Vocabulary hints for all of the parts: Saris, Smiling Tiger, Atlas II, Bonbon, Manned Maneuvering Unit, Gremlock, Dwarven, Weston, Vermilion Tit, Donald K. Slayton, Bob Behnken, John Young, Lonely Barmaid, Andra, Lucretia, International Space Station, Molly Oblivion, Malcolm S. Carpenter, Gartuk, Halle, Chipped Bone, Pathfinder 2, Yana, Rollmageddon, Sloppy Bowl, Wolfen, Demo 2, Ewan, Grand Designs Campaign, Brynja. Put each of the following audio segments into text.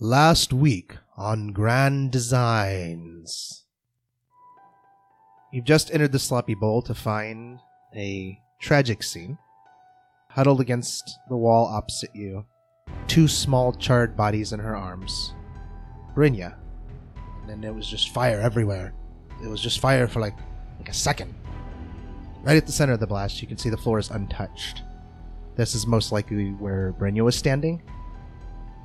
Last week on Grand Designs. You've just entered the Sloppy Bowl to find a tragic scene. Huddled against the wall opposite you, two small charred bodies in her arms. Brynja. And then it was just fire everywhere. It was just fire for like a second. Right at the center of the blast, you can see the floor is untouched. This is most likely where Brynja was standing.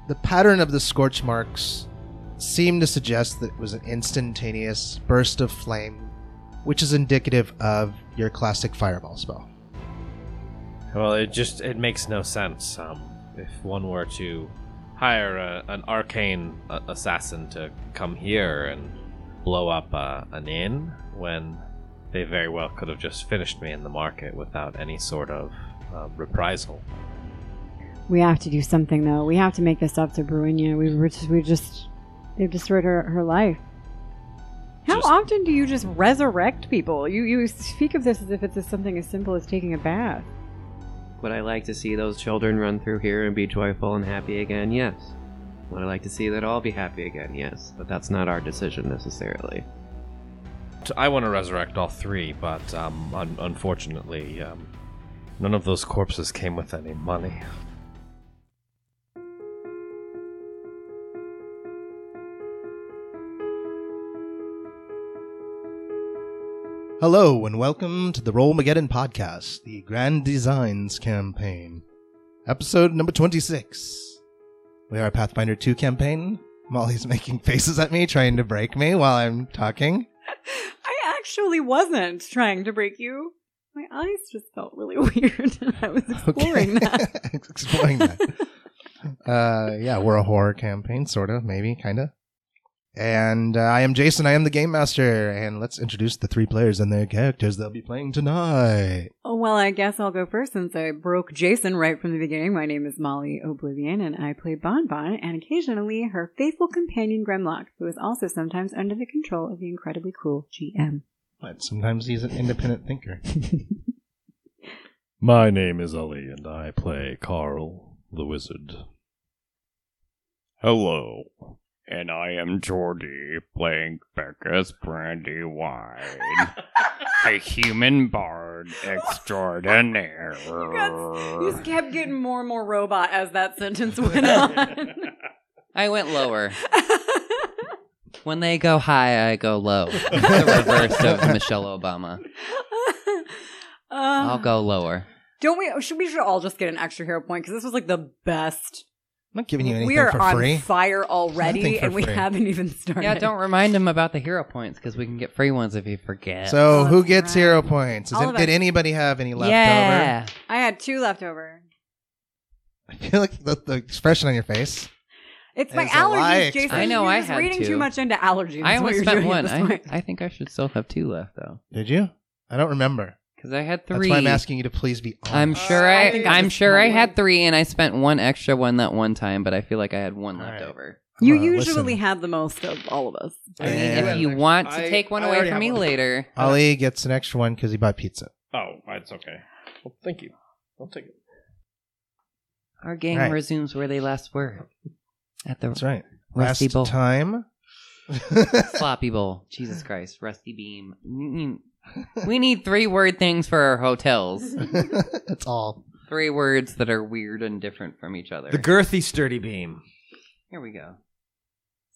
The pattern of the scorch marks seemed to suggest that it was an instantaneous burst of flame, which is indicative of your classic fireball spell. Well, it makes no sense. If one were to hire an arcane assassin to come here and blow up an inn, when they very well could have just finished me in the market without any sort of reprisal. We have to do something, though. We have to make this up to Brynja. They've destroyed her life. How often do you just resurrect people? You speak of this as if it's something as simple as taking a bath. Would I like to see those children run through here and be joyful and happy again? Yes. Would I like to see that all be happy again? Yes. But that's not our decision, necessarily. I want to resurrect all three, but unfortunately, none of those corpses came with any money. Hello and welcome to the Rollmageddon podcast, the Grand Designs Campaign, episode number 26. We are a Pathfinder 2 campaign. Molly's making faces at me, trying to break me while I'm talking. I actually wasn't trying to break you. My eyes just felt really weird, and I was exploring that. Exploring that. Yeah, we're a horror campaign, sort of, maybe, kind of. And I am Jason, I am the Game Master, and let's introduce the three players and their characters they'll be playing tonight. Oh, well, I guess I'll go first since I broke Jason right from the beginning. My name is Molly Oblivion, and I play Bonbon, and occasionally her faithful companion Gremlock, who is also sometimes under the control of the incredibly cruel GM. But sometimes he's an independent thinker. My name is Ollie, and I play Carl the Wizard. Hello. And I am Jordy, playing Beckus Brandywine, a human bard extraordinaire. You just kept getting more and more robot as that sentence went on. I went lower. When they go high, I go low. The reverse of Michelle Obama. I'll go lower. Don't we? Should we all just get an extra hero point? Because this was like the best. I'm not giving you anything for free. We are on fire already, and we haven't even started. Yeah, don't remind him about the hero points, because we can get free ones if you forget. So, who gets hero points? Did anybody have any left over? Yeah, I had two left over. I feel like the expression on your face. It's my allergies, Jason. I know, I had two. You're reading too much into allergies. I only spent one. I think I should still have two left, though. Did you? I don't remember. Because I had three. That's why I'm asking you to please be honest. I'm sure I had three, and I spent one extra one that one time, but I feel like I had one left over. You usually have the most of all of us. I mean, if you want to take one away from me later. Ollie gets an extra one because he bought pizza. Oh, it's okay. Well, thank you. I'll take it. Our game resumes where they last were. That's right. Rusty Bowl. Last time. Sloppy Bowl. Jesus Christ. Rusty Beam. Mm-mm. We need three-word things for our hotels. That's all. Three words that are weird and different from each other. The girthy sturdy beam. Here we go.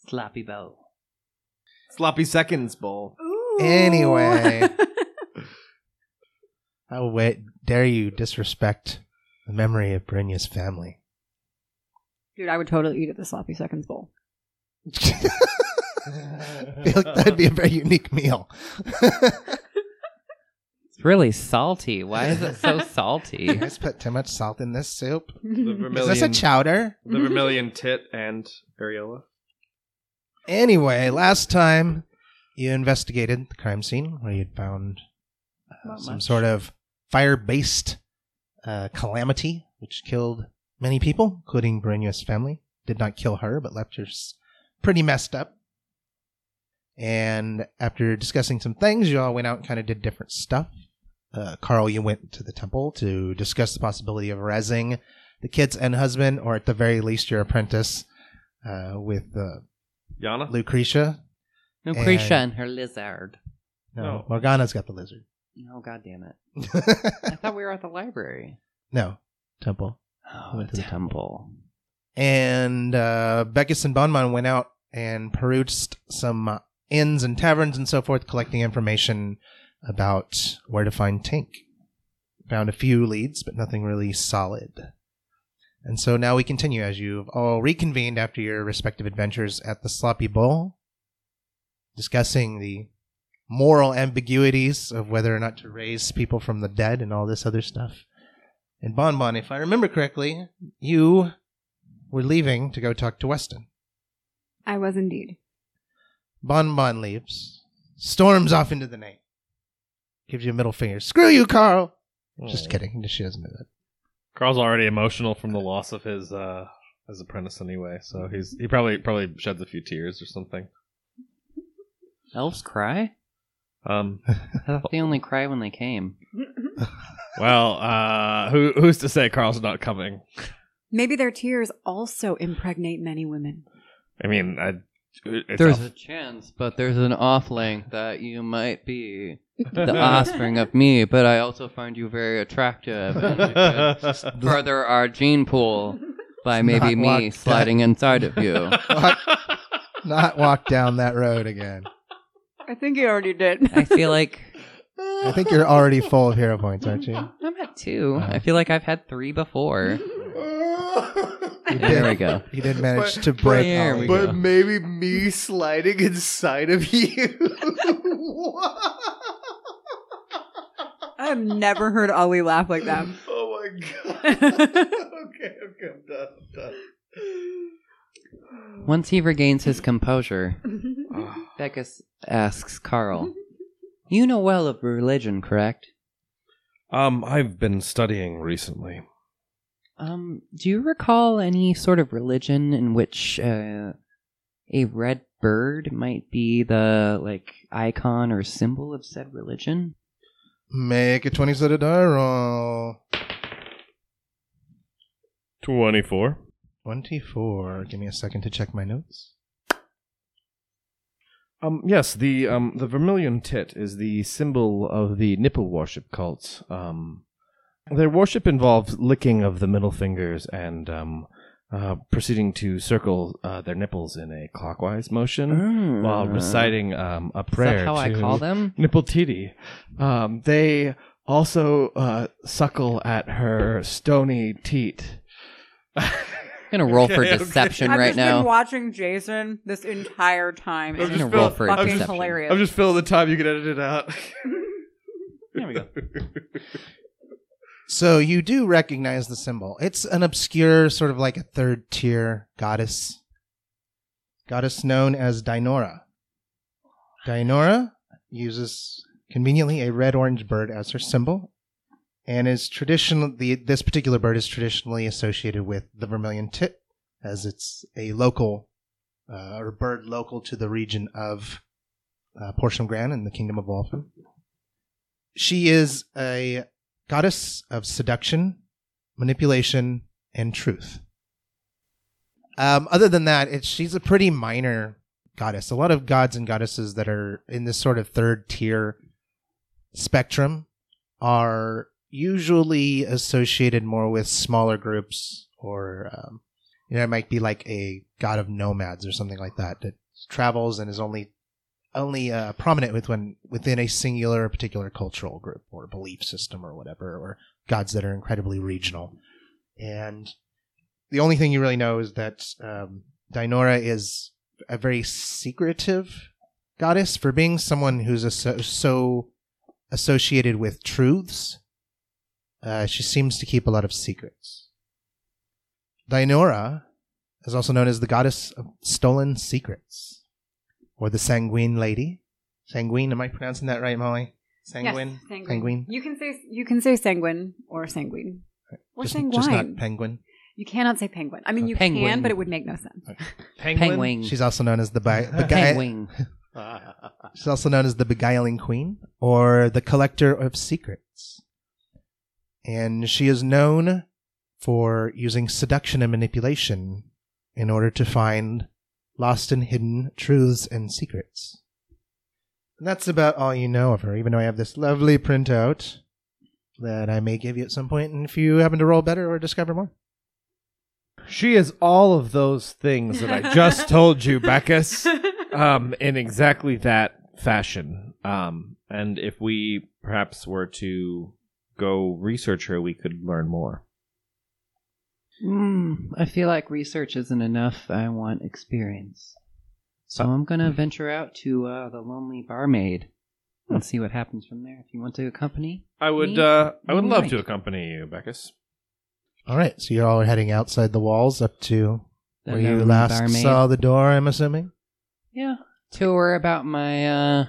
Sloppy bowl. Sloppy seconds bowl. Ooh. Anyway. How dare you disrespect the memory of Brynja's family. Dude, I would totally eat at the sloppy seconds bowl. I feel like that'd be a very unique meal. It's really salty. Why is it so salty? You guys put too much salt in this soup. Is this a chowder? The Vermilion Tit and areola. Anyway, last time you investigated the crime scene where you'd found some sort of fire-based calamity which killed many people, including Brynja's family. Did not kill her, but left her pretty messed up. And after discussing some things, you all went out and kind of did different stuff. Carl, you went to the temple to discuss the possibility of rezzing the kids and husband, or at the very least, your apprentice, with Yana, Lucretia and her lizard. No, Morgana's got the lizard. Oh, God damn it. I thought we were at the library. No, temple. Oh, we went to the temple. And Beckus and Bonbon went out and perused some inns and taverns and so forth, collecting information about where to find Tink. Found a few leads, but nothing really solid. And so now we continue as you've all reconvened after your respective adventures at the Sloppy Bowl, discussing the moral ambiguities of whether or not to raise people from the dead and all this other stuff. And Bonbon, if I remember correctly, you were leaving to go talk to Weston. I was indeed. Bonbon leaves, storms off into the night, gives you a middle finger. Screw you, Carl! Oh. Just kidding. She doesn't do that. Carl's already emotional from the loss of his apprentice anyway, so he probably sheds a few tears or something. Elves cry? I thought they only cry when they came. Well, who's to say Carl's not coming? Maybe their tears also impregnate many women. I mean, there's a chance, but there's an offling that you might be the offspring of me, but I also find you very attractive, and you could further our gene pool by maybe me sliding inside of you. Not walk down that road again. I think you already did. I feel like... I think you're already full of hero points, aren't you? I'm at 2. I feel like I've had 3 before. There we go. You did manage to break out. But maybe me sliding inside of you. I have never heard Ollie laugh like that. Oh my god. Okay, I'm done. Once he regains his composure, Beckus asks Carl, "You know well of religion, correct?" I've been studying recently. Do you recall any sort of religion in which a red bird might be the icon or symbol of said religion? Make a 20-sided die roll. 24. 24. Give me a second to check my notes. Yes, the Vermilion Tit is the symbol of the nipple worship cult. Their worship involved licking of the middle fingers and proceeding to circle their nipples in a clockwise motion while reciting a prayer. Is that how I call them? Nipple Titi. They also suckle at her stony teat. I'm going to roll for deception right now. I've just been watching Jason this entire time. I'm going to roll for deception. Fucking hilarious. I'm just filling the time. You can edit it out. There we go. So you do recognize the symbol. It's an obscure, sort of like a third tier goddess. Goddess known as Dainora. Dainora uses conveniently a red-orange bird as her symbol. And is this particular bird is traditionally associated with the Vermilion Tit, as it's a local, or bird local to the region of Portiam Gran in the Kingdom of Wolfen. She is a goddess of seduction, manipulation, and truth. Other than that, she's a pretty minor goddess. A lot of gods and goddesses that are in this sort of third tier spectrum are usually associated more with smaller groups, or it might be like a god of nomads or something like that that travels and is only prominent within a singular particular cultural group or belief system or whatever, or gods that are incredibly regional. And the only thing you really know is that Dainora is a very secretive goddess for being someone who's so associated with truths. She seems to keep a lot of secrets. Dainora is also known as the goddess of stolen secrets, or the sanguine lady. Sanguine, am I pronouncing that right, Molly? Sanguine? Yes, sanguine. You can say sanguine or sanguine. Or sanguine. Just not penguin. You cannot say penguin. I mean, you penguin can, but it would make no sense. Okay. Penguin. She's also known as the penguin. She's also known as the beguiling queen, or the collector of secrets. And she is known for using seduction and manipulation in order to find lost and hidden truths and secrets. And that's about all you know of her, even though I have this lovely printout that I may give you at some point, and if you happen to roll better or discover more. She is all of those things that I just told you, Beckus, in exactly that fashion. And if we perhaps were to go research her, we could learn more. I feel like research isn't enough. I want experience. So I'm going to venture out to the Lonely Barmaid and see what happens from there. If you want to accompany me, I would love to accompany you, Beckus. All right, so you're all heading outside the walls up to where you last saw the door, I'm assuming? Yeah, tour about my...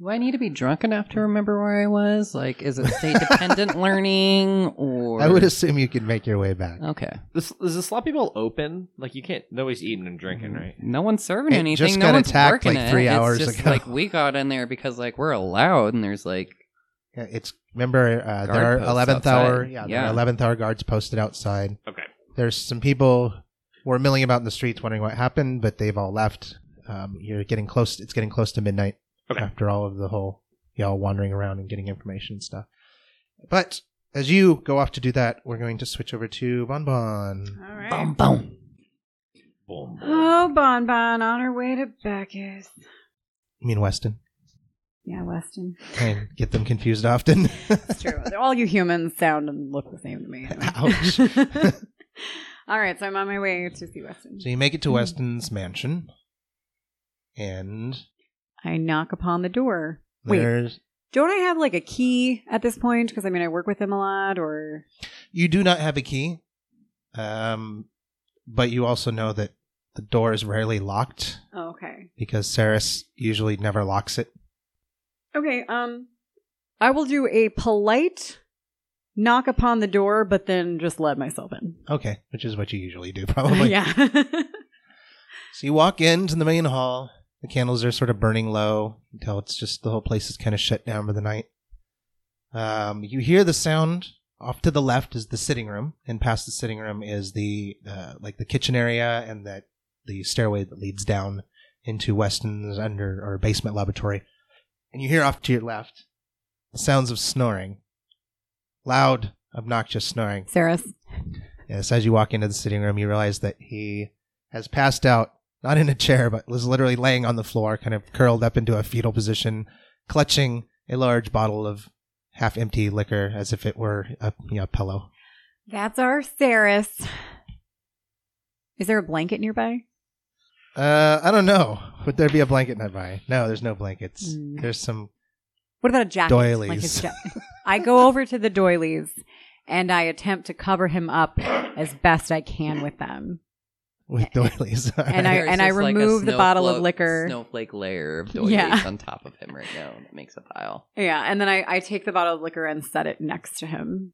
do I need to be drunk enough to remember where I was? Like, is it state-dependent learning, or... I would assume you could make your way back. Okay. Is the Sloppy Bowl open? Like, you can't... Nobody's eating and drinking, right? No one's serving anything. Just no one's attacked, working like, 3 hours ago. It's just, like, we got in there because, like, we're allowed, and there's, like... Yeah, it's... Remember, there are 11th hour, there are 11th hour guards posted outside. Okay. There's some people were milling about in the streets wondering what happened, but they've all left. It's getting close to midnight. Okay. After all of the whole y'all wandering around and getting information and stuff. But as you go off to do that, we're going to switch over to Bonbon. All right. Bonbon. Bonbon. Oh, Bonbon on her way to Beckus. You mean Weston? Yeah, Weston. I get them confused often. It's true. All you humans sound and look the same to me. Ouch. All right, so I'm on my way to see Weston. So you make it to Weston's mansion, and... I knock upon the door. Wait, don't I have, like, a key at this point? Because, I mean, I work with him a lot, or... You do not have a key, but you also know that the door is rarely locked. Oh, okay. Because Saris usually never locks it. Okay, I will do a polite knock upon the door, but then just let myself in. Okay, which is what you usually do, probably. Yeah. So you walk into the main hall. The candles are sort of burning low until it's just the whole place is kind of shut down for the night. You hear the sound. Off to the left is the sitting room, and past the sitting room is the like the kitchen area and the stairway that leads down into Weston's basement laboratory. And you hear off to your left the sounds of snoring. Loud, obnoxious snoring. Saris. Yes, as you walk into the sitting room, you realize that he has passed out, not in a chair, but was literally laying on the floor, kind of curled up into a fetal position, clutching a large bottle of half-empty liquor as if it were a pillow. That's our Saris. Is there a blanket nearby? I don't know. Would there be a blanket nearby? No, there's no blankets. There's some. What about a jacket? Doilies. Like I go over to the doilies and I attempt to cover him up as best I can with them. With doilies. And I remove the bottle of liquor. Snowflake layer of doilies on top of him right now. That makes a pile. Yeah, and then I take the bottle of liquor and set it next to him.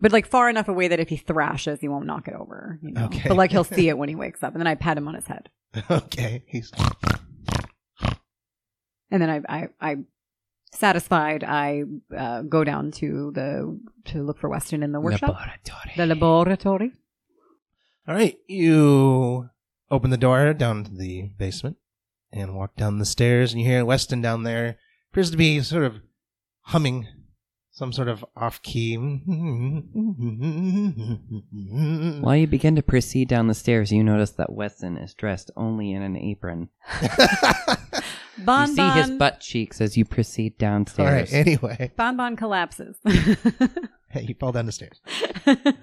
But, like, far enough away that if he thrashes, he won't knock it over. You know? Okay. But, like, he'll see it when he wakes up. And then I pat him on his head. Okay. And then I satisfied, I go down to look for Weston in the workshop. The laboratory. All right. You open the door down to the basement and walk down the stairs. And you hear Weston down there. Appears to be sort of humming some sort of off-key. While you begin to proceed down the stairs, you notice that Weston is dressed only in an apron. Bonbon. You see his butt cheeks as you proceed downstairs. All right, anyway. Bonbon collapses. Hey, you fall down the stairs.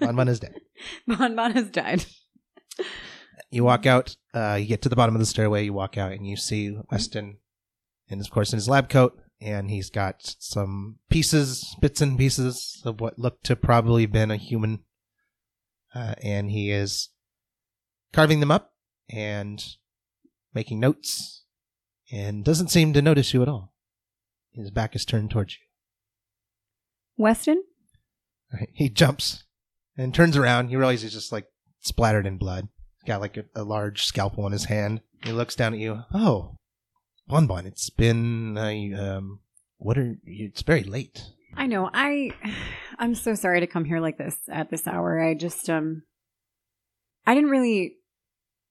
Bonbon is dead. Bonbon has died. You walk out. You get to the bottom of the stairway. You walk out and you see Weston, and of course in his lab coat. And he's got some bits and pieces of what looked to probably been a human. And he is carving them up and making notes and doesn't seem to notice you at all. His back is turned towards you. Weston? Right, he jumps and turns around. You realize he's just like splattered in blood. He's got like a large scalpel in his hand. He looks down at you. Oh. Bonbon, it's been it's very late. I know. I'm so sorry to come here like this at this hour. I just I didn't really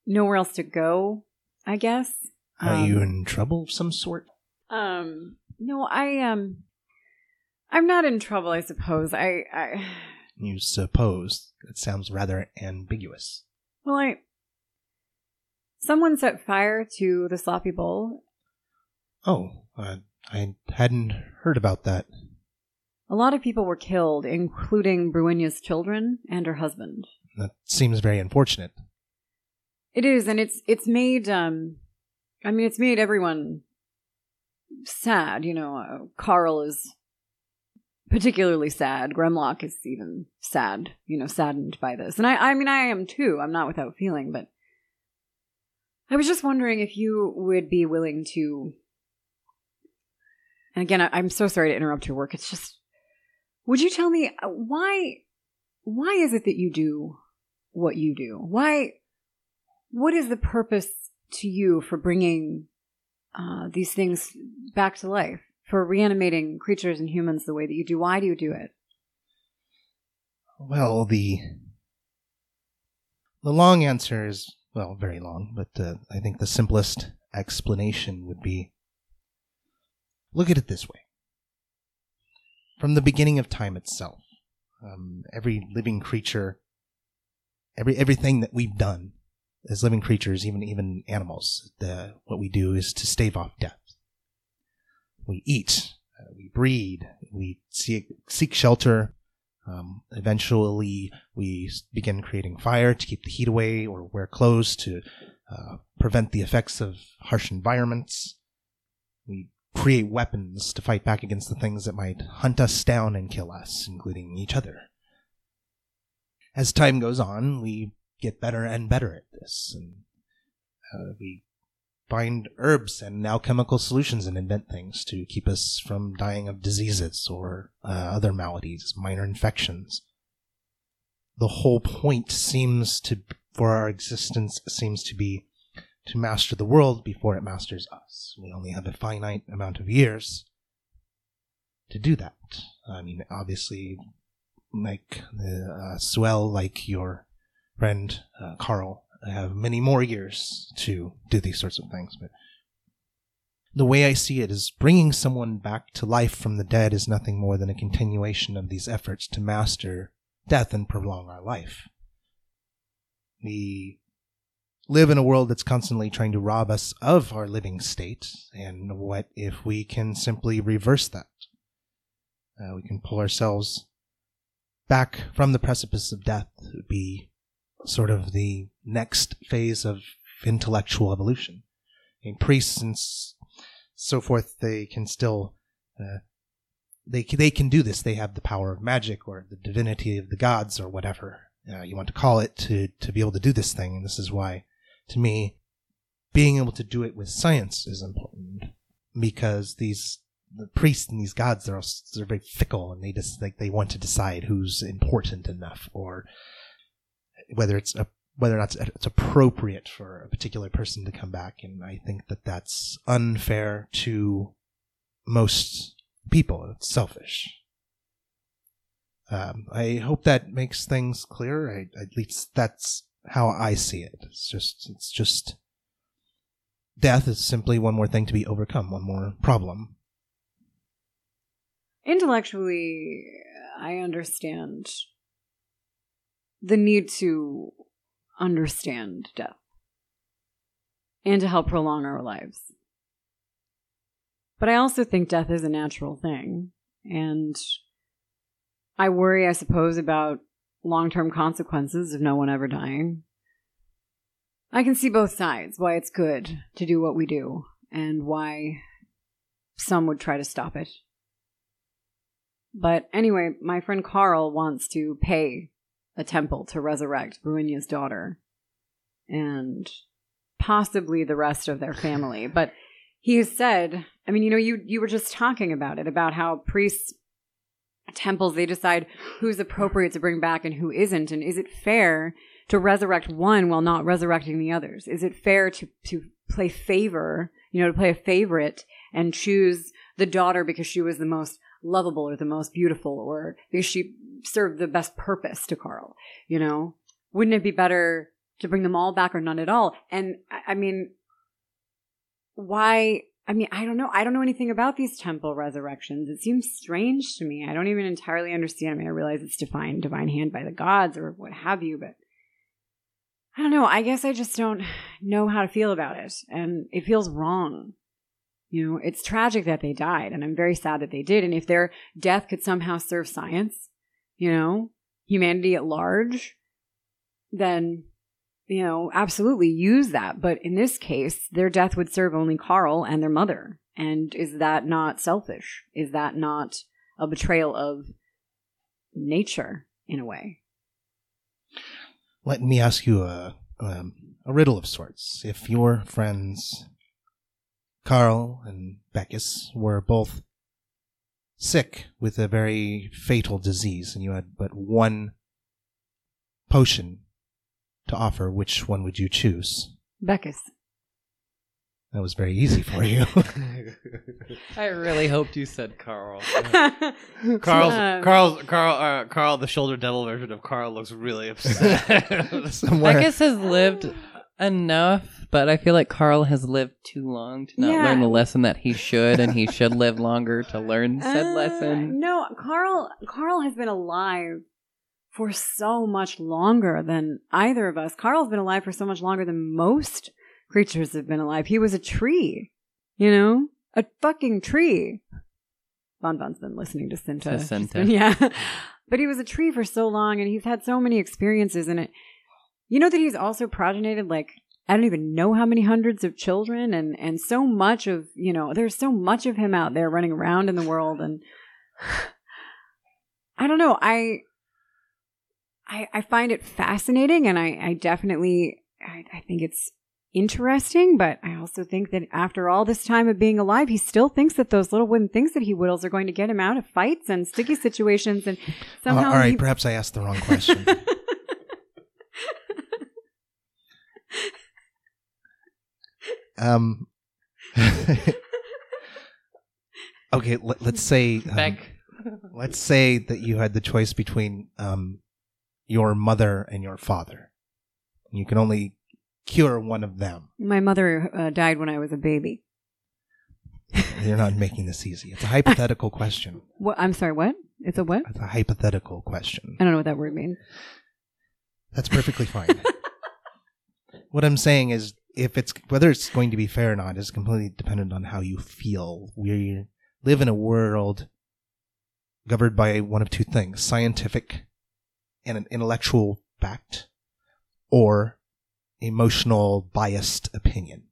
nowhere else to go, I guess. Are you in trouble of some sort? No, I'm not in trouble, I suppose. You suppose? That sounds rather ambiguous. Well, someone set fire to the Sloppy Bowl. Oh, I hadn't heard about that. A lot of people were killed, including Brynja's children and her husband. That seems very unfortunate. It is, and it's made, it's made everyone sad, you know. Carl is particularly sad. Gremlock is even sad, you know, saddened by this. And I am too. I'm not without feeling, but I was just wondering if you would be willing to... And again, I'm so sorry to interrupt your work. It's just, would you tell me why is it that you do what you do? What is the purpose to you for bringing these things back to life, for reanimating creatures and humans the way that you do? Why do you do it? Well, the long answer is, well, very long, but I think the simplest explanation would be, look at it this way. From the beginning of time itself, every living creature, everything that we've done as living creatures, even animals, what we do is to stave off death. We eat, we breed, we seek shelter. Eventually, we begin creating fire to keep the heat away, or wear clothes to prevent the effects of harsh environments. We create weapons to fight back against the things that might hunt us down and kill us, including each other. As time goes on, we get better and better at this, and we find herbs and now chemical solutions and invent things to keep us from dying of diseases or other maladies, minor infections. The whole point for our existence seems to be to master the world before it masters us. We only have a finite amount of years to do that. I mean, obviously, like the swell, like your friend Carl, have many more years to do these sorts of things. But the way I see it is, bringing someone back to life from the dead is nothing more than a continuation of these efforts to master death and prolong our life. We live in a world that's constantly trying to rob us of our living state, and what if we can simply reverse that? We can pull ourselves back from the precipice of death. It would be sort of the next phase of intellectual evolution. And priests and so forth, they can still, they can do this. They have the power of magic, or the divinity of the gods, or whatever you want to call it, to be able to do this thing. And this is why, to me, being able to do it with science is important, because the priests and these gods, they're very fickle, and they want to decide who's important enough, or whether or not it's appropriate for a particular person to come back. And I think that that's unfair to most people. It's selfish. I hope that makes things clear. At least that's how I see it. It's just death is simply one more thing to be overcome, one more problem. Intellectually, I understand the need to understand death and to help prolong our lives. But I also think death is a natural thing, and I worry, I suppose, about long-term consequences of no one ever dying. I can see both sides, why it's good to do what we do, and why some would try to stop it. But anyway, my friend Carl wants to pay a temple to resurrect Brynja's daughter, and possibly the rest of their family. But he has said, I mean, you know, you were just talking about it, about how priests... temples, they decide who's appropriate to bring back and who isn't. And is it fair to resurrect one while not resurrecting the others? Is it fair to play favor, you know, to play a favorite and choose the daughter because she was the most lovable or the most beautiful, or because she served the best purpose to Carl? You know, wouldn't it be better to bring them all back or none at all. And I mean, why? I mean, I don't know. I don't know anything about these temple resurrections. It seems strange to me. I don't even entirely understand. I mean, I realize it's divine hand by the gods or what have you, but I don't know. I guess I just don't know how to feel about it. And it feels wrong. You know, it's tragic that they died, and I'm very sad that they did. And if their death could somehow serve science, you know, humanity at large, then, you know, absolutely use that. But in this case, their death would serve only Carl and their mother. And is that not selfish? Is that not a betrayal of nature in a way? Let me ask you a riddle of sorts. If your friends Carl and Beckus were both sick with a very fatal disease, and you had but one potion to offer, which one would you choose? Beckus. That was very easy for you. I really hoped you said Carl. Carl, the shoulder devil version of Carl looks really upset. Beckus has lived enough, but I feel like Carl has lived too long to not learn the lesson that he should, and he should live longer to learn said lesson. No, Carl has been alive for so much longer than either of us. Carl's been alive for so much longer than most creatures have been alive. He was a tree, you know? A fucking tree. Bonbon's been listening to Cinta. Yeah. But he was a tree for so long, and he's had so many experiences in it. You know that he's also progenited, like, I don't even know how many hundreds of children, and so much of, you know, there's so much of him out there running around in the world, and I don't know, I find it fascinating, and I definitely think it's interesting, but I also think that after all this time of being alive, he still thinks that those little wooden things that he whittles are going to get him out of fights and sticky situations, and somehow all right, perhaps I asked the wrong question. Okay, let's say that you had the choice between your mother and your father. You can only cure one of them. My mother died when I was a baby. You're not making this easy. It's a hypothetical question. What? I'm sorry, what? It's a what? It's a hypothetical question. I don't know what that word means. That's perfectly fine. What I'm saying is, whether it's going to be fair or not is completely dependent on how you feel. We live in a world governed by one of two things: scientific and an intellectual fact, or emotional biased opinion.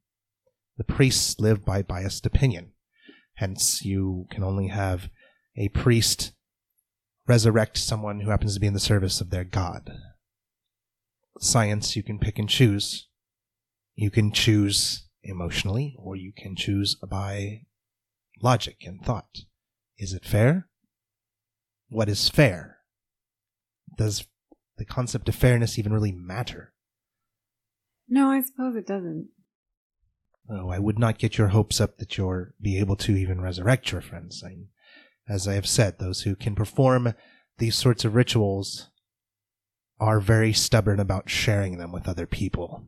The priests live by biased opinion. Hence, you can only have a priest resurrect someone who happens to be in the service of their god. Science, you can pick and choose. You can choose emotionally, or you can choose by logic and thought. Is it fair? What is fair? Does the concept of fairness even really matter? No, I suppose it doesn't. Oh, I would not get your hopes up that you'll be able to even resurrect your friends. As I have said, those who can perform these sorts of rituals are very stubborn about sharing them with other people.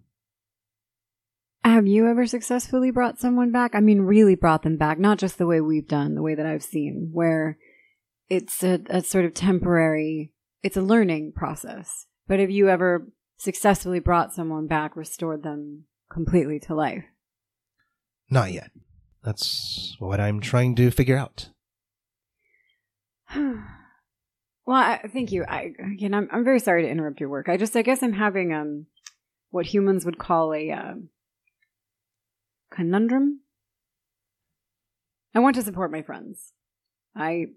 Have you ever successfully brought someone back? I mean, really brought them back, not just the way we've done, the way that I've seen, where it's a sort of temporary, it's a learning process. But have you ever successfully brought someone back, restored them completely to life? Not yet. That's what I'm trying to figure out. Well, thank you. I'm very sorry to interrupt your work. I guess I'm having what humans would call a conundrum. I want to support my friends. I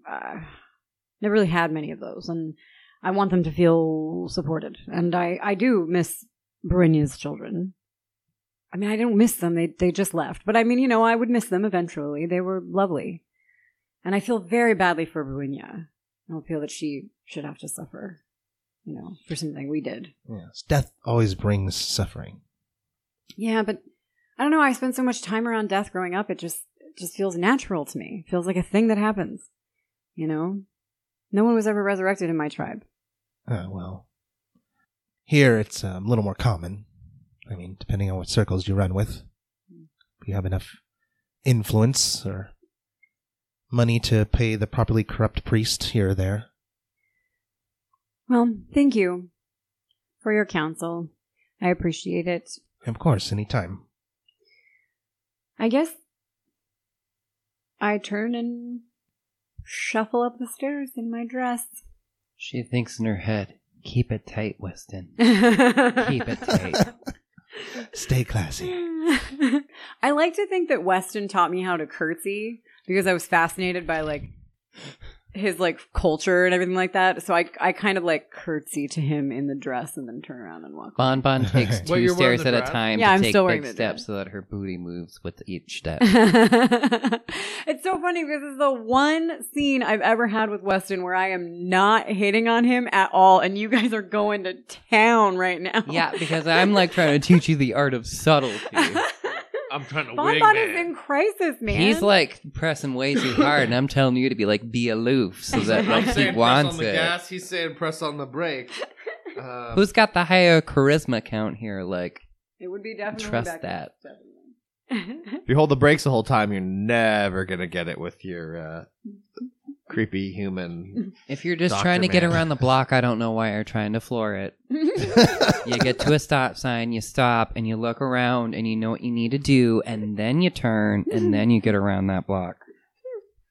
never really had many of those, and I want them to feel supported. And I do miss Brynja's children. I mean, I don't miss them. They just left. But I mean, you know, I would miss them eventually. They were lovely. And I feel very badly for Brynja. I don't feel that she should have to suffer, you know, for something we did. Yes, death always brings suffering. Yeah, but I don't know. I spent so much time around death growing up. It just feels natural to me. It feels like a thing that happens, you know? No one was ever resurrected in my tribe. Oh, well. Here it's a little more common. I mean, depending on what circles you run with, if you have enough influence or money to pay the properly corrupt priest here or there. Well, thank you for your counsel. I appreciate it. Of course, anytime. I guess I turn and shuffle up the stairs in my dress. She thinks in her head, keep it tight, Weston. Keep it tight. Stay classy. I like to think that Weston taught me how to curtsy because I was fascinated by his culture and everything like that. So I kind of curtsy to him in the dress and then turn around and walk. Bonbon takes two stairs at a time to take big steps so that her booty moves with each step. It's so funny because it's the one scene I've ever had with Weston where I am not hitting on him at all, and you guys are going to town right now. Yeah, because I'm trying to teach you the art of subtlety. I'm trying to wing Bonbon is in crisis, man. He's pressing way too hard, and I'm telling you to be aloof so that he wants it. Press on the gas. He's saying press on the brake. Who's got the higher charisma count here? It would be definitely trust that. If you hold the brakes the whole time, you're never gonna get it with your creepy human. If you're just trying to get around the block, I don't know why you're trying to floor it. You get to a stop sign, you stop, and you look around, and you know what you need to do, and then you turn, and then you get around that block.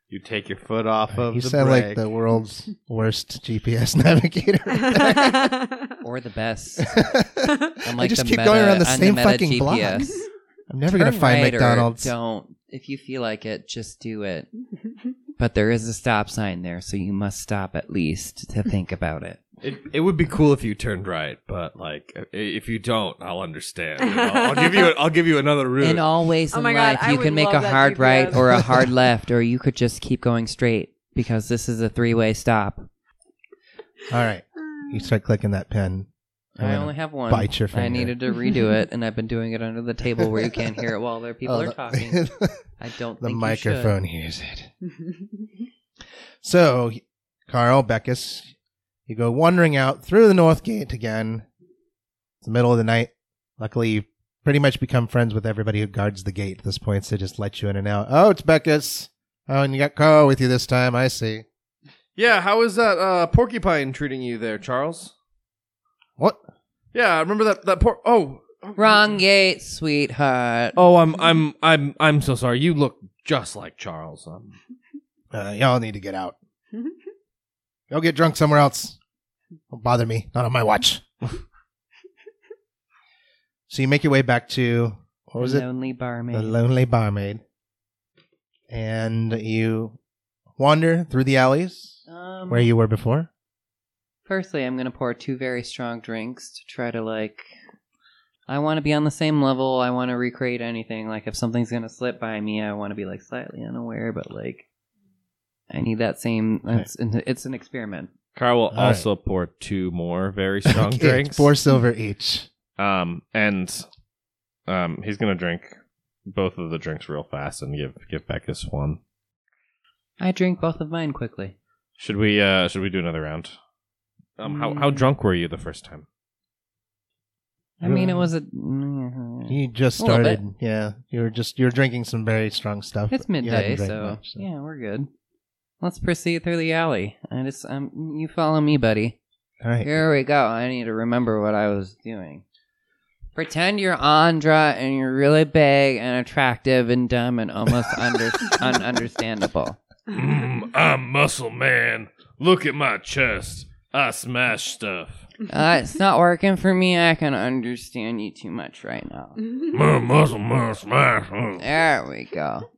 You take your foot off of the brake. You sound like the world's worst GPS navigator. Or the best. I just keep going around the same fucking GPS. Block. I'm never going to find McDonald's. Don't. If you feel like it, just do it. But there is a stop sign there, so you must stop at least to think about it. It would be cool if you turned right, but if you don't, I'll understand. I'll give you another route. In all ways in life, you can make a hard right or a hard left, or you could just keep going straight because this is a three-way stop. All right, you start clicking that pen. I only have one. Bite your finger. I needed to redo it, and I've been doing it under the table where you can't hear it while other people are talking. I don't think you should. The microphone hears it. So, Carl, Beckus, you go wandering out through the North Gate again. It's the middle of the night. Luckily, you pretty much become friends with everybody who guards the gate at this point, so just let you in and out. Oh, it's Beckus. Oh, and you got Carl with you this time. I see. Yeah, how is that porcupine treating you there, Charles? What? Yeah, I remember that poor. Oh, wrong gate, sweetheart. Oh, I'm so sorry. You look just like Charles. Y'all need to get out. Go get drunk somewhere else. Don't bother me. Not on my watch. So you make your way back to the Lonely Barmaid, and you wander through the alleys where you were before. Firstly, I'm going to pour two very strong drinks to try to, I want to be on the same level. I want to recreate anything. If something's going to slip by me, I want to be, slightly unaware, but, I need that same... It's an experiment. Carl will also pour two more very strong drinks. 4 silver each. And he's going to drink both of the drinks real fast and give Beckus one. I drink both of mine quickly. Should we do another round? How drunk were you the first time? I mean, it was a... You just started, yeah. You were drinking some very strong stuff. It's midday, so yeah, we're good. Let's proceed through the alley. You follow me, buddy. All right. Here we go. I need to remember what I was doing. Pretend you're Andra and you're really big and attractive and dumb and almost ununderstandable. I'm muscle man. Look at my chest. I smash stuff. It's not working for me. I can understand you too much right now. My muscle, my smash. There we go.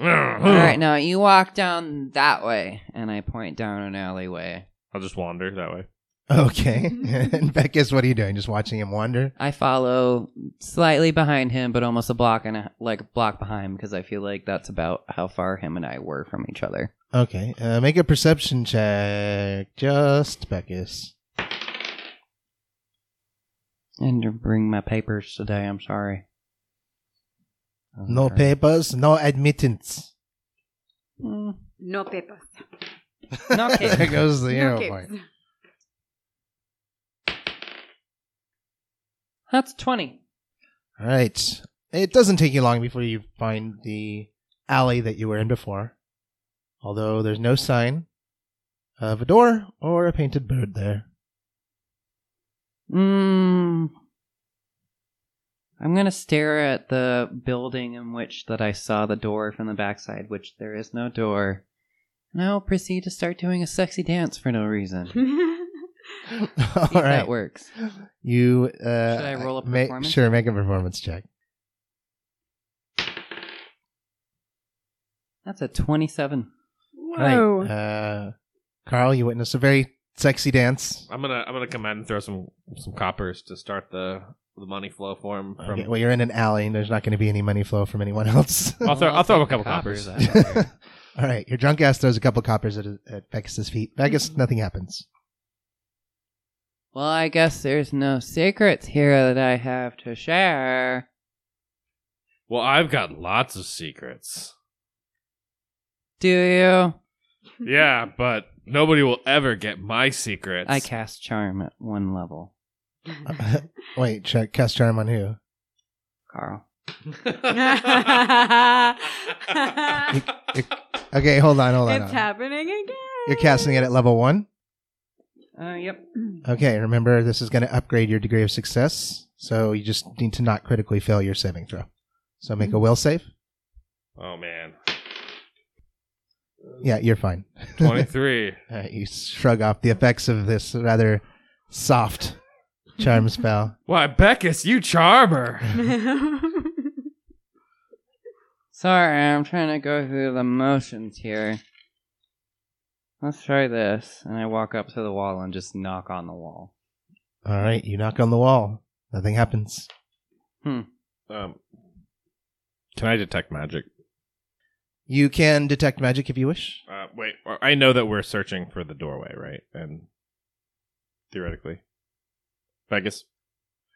All right, now you walk down that way, and I point down an alleyway. I'll just wander that way. Okay. And Beckus, what are you doing? Just watching him wander? I follow slightly behind him, but almost a block and a block behind, because I feel like that's about how far him and I were from each other. Okay, make a perception check, just Beckus. I didn't bring my papers today, I'm sorry. No papers, no admittance. No papers. No papers. There goes the arrow point. That's 20. All right. It doesn't take you long before you find the alley that you were in before, although there's no sign of a door or a painted bird there. I'm going to stare at the building in which that I saw the door from the backside, which there is no door, and I'll proceed to start doing a sexy dance for no reason. All right. That works. You, should I roll a performance? Sure, make a performance check. That's a 27. Whoa. Right. Carl, you witnessed a very sexy dance. I'm gonna come out and throw some coppers to start the money flow for him. Okay, well, you're in an alley, and there's not going to be any money flow from anyone else. I'll throw a couple coppers. All right, your drunk ass throws a couple coppers at Beckus' feet. Beckus, nothing happens. Well, I guess there's no secrets here that I have to share. Well, I've got lots of secrets. Do you? Yeah, but nobody will ever get my secrets. I cast charm at one level. Wait, cast charm on who? Carl. Okay, hold on. It's happening again. You're casting it at level 1? Yep. Okay, remember, this is going to upgrade your degree of success, so you just need to not critically fail your saving throw. So make a will save. Oh, man. Yeah, you're fine. 23. You shrug off the effects of this rather soft charm spell. Why, Beckus, you charmer! Sorry, I'm trying to go through the motions here. Let's try this. And I walk up to the wall and just knock on the wall. All right, you knock on the wall. Nothing happens. Can I detect magic? You can detect magic if you wish. Wait, I know that we're searching for the doorway, right? And theoretically, Beckus.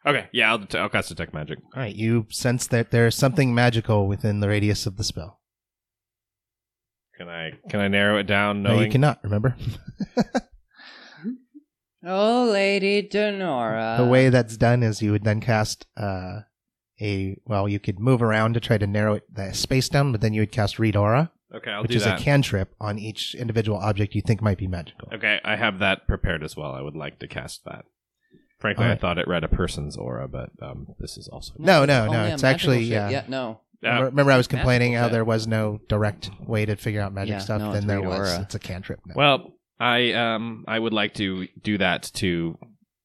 Okay, yeah, I'll cast detect magic. All right, you sense that there's something magical within the radius of the spell. Can I narrow it down? No, you cannot. Remember. Oh, Lady Dainora. The way that's done is you would then cast you could move around to try to narrow the space down, but then you would cast Read Aura, which is a cantrip on each individual object you think might be magical. Okay, I have that prepared as well. I would like to cast that. Frankly, right. I thought it read a person's aura, but this is also... No, it's actually... Yeah, no. Remember I was complaining how there was no direct way to figure out magic stuff, then there was. Aura. It's a cantrip now. Well, I would like to do that to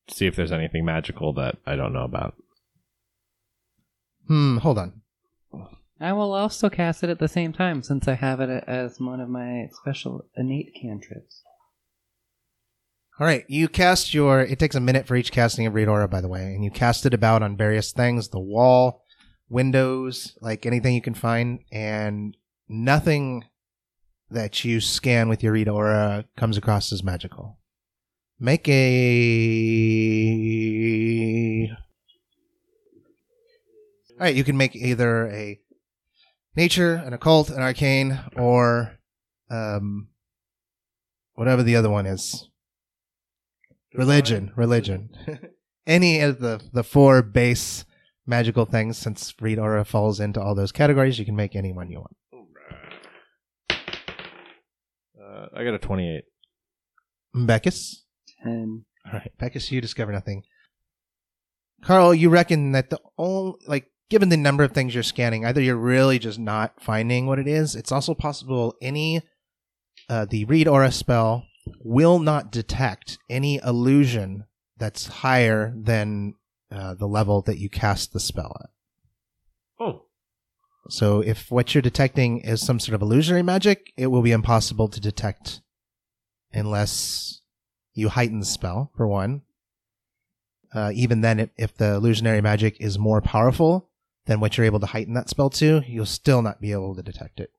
see if there's anything magical that I don't know about. Hold on. I will also cast it at the same time, since I have it as one of my special innate cantrips. All right, you cast your... It takes a minute for each casting of Read Aura, by the way, and you cast it about on various things, the wall, windows, like anything you can find, and nothing that you scan with your Read Aura comes across as magical. Make a... All right, you can make either a nature, an occult, an arcane, or whatever the other one is. Religion. Any of the four base magical things, since Read Aura falls into all those categories, you can make any one you want. I got a 28. Beckus? 10. All right, Beckus, you discover nothing. Carl, you reckon that the only... Given the number of things you're scanning, either you're really just not finding what it is. It's also possible the Read Aura spell will not detect any illusion that's higher than the level that you cast the spell at. Oh. So if what you're detecting is some sort of illusory magic, it will be impossible to detect unless you heighten the spell, for one. Even then, if the illusionary magic is more powerful than what you're able to heighten that spell to, you'll still not be able to detect it.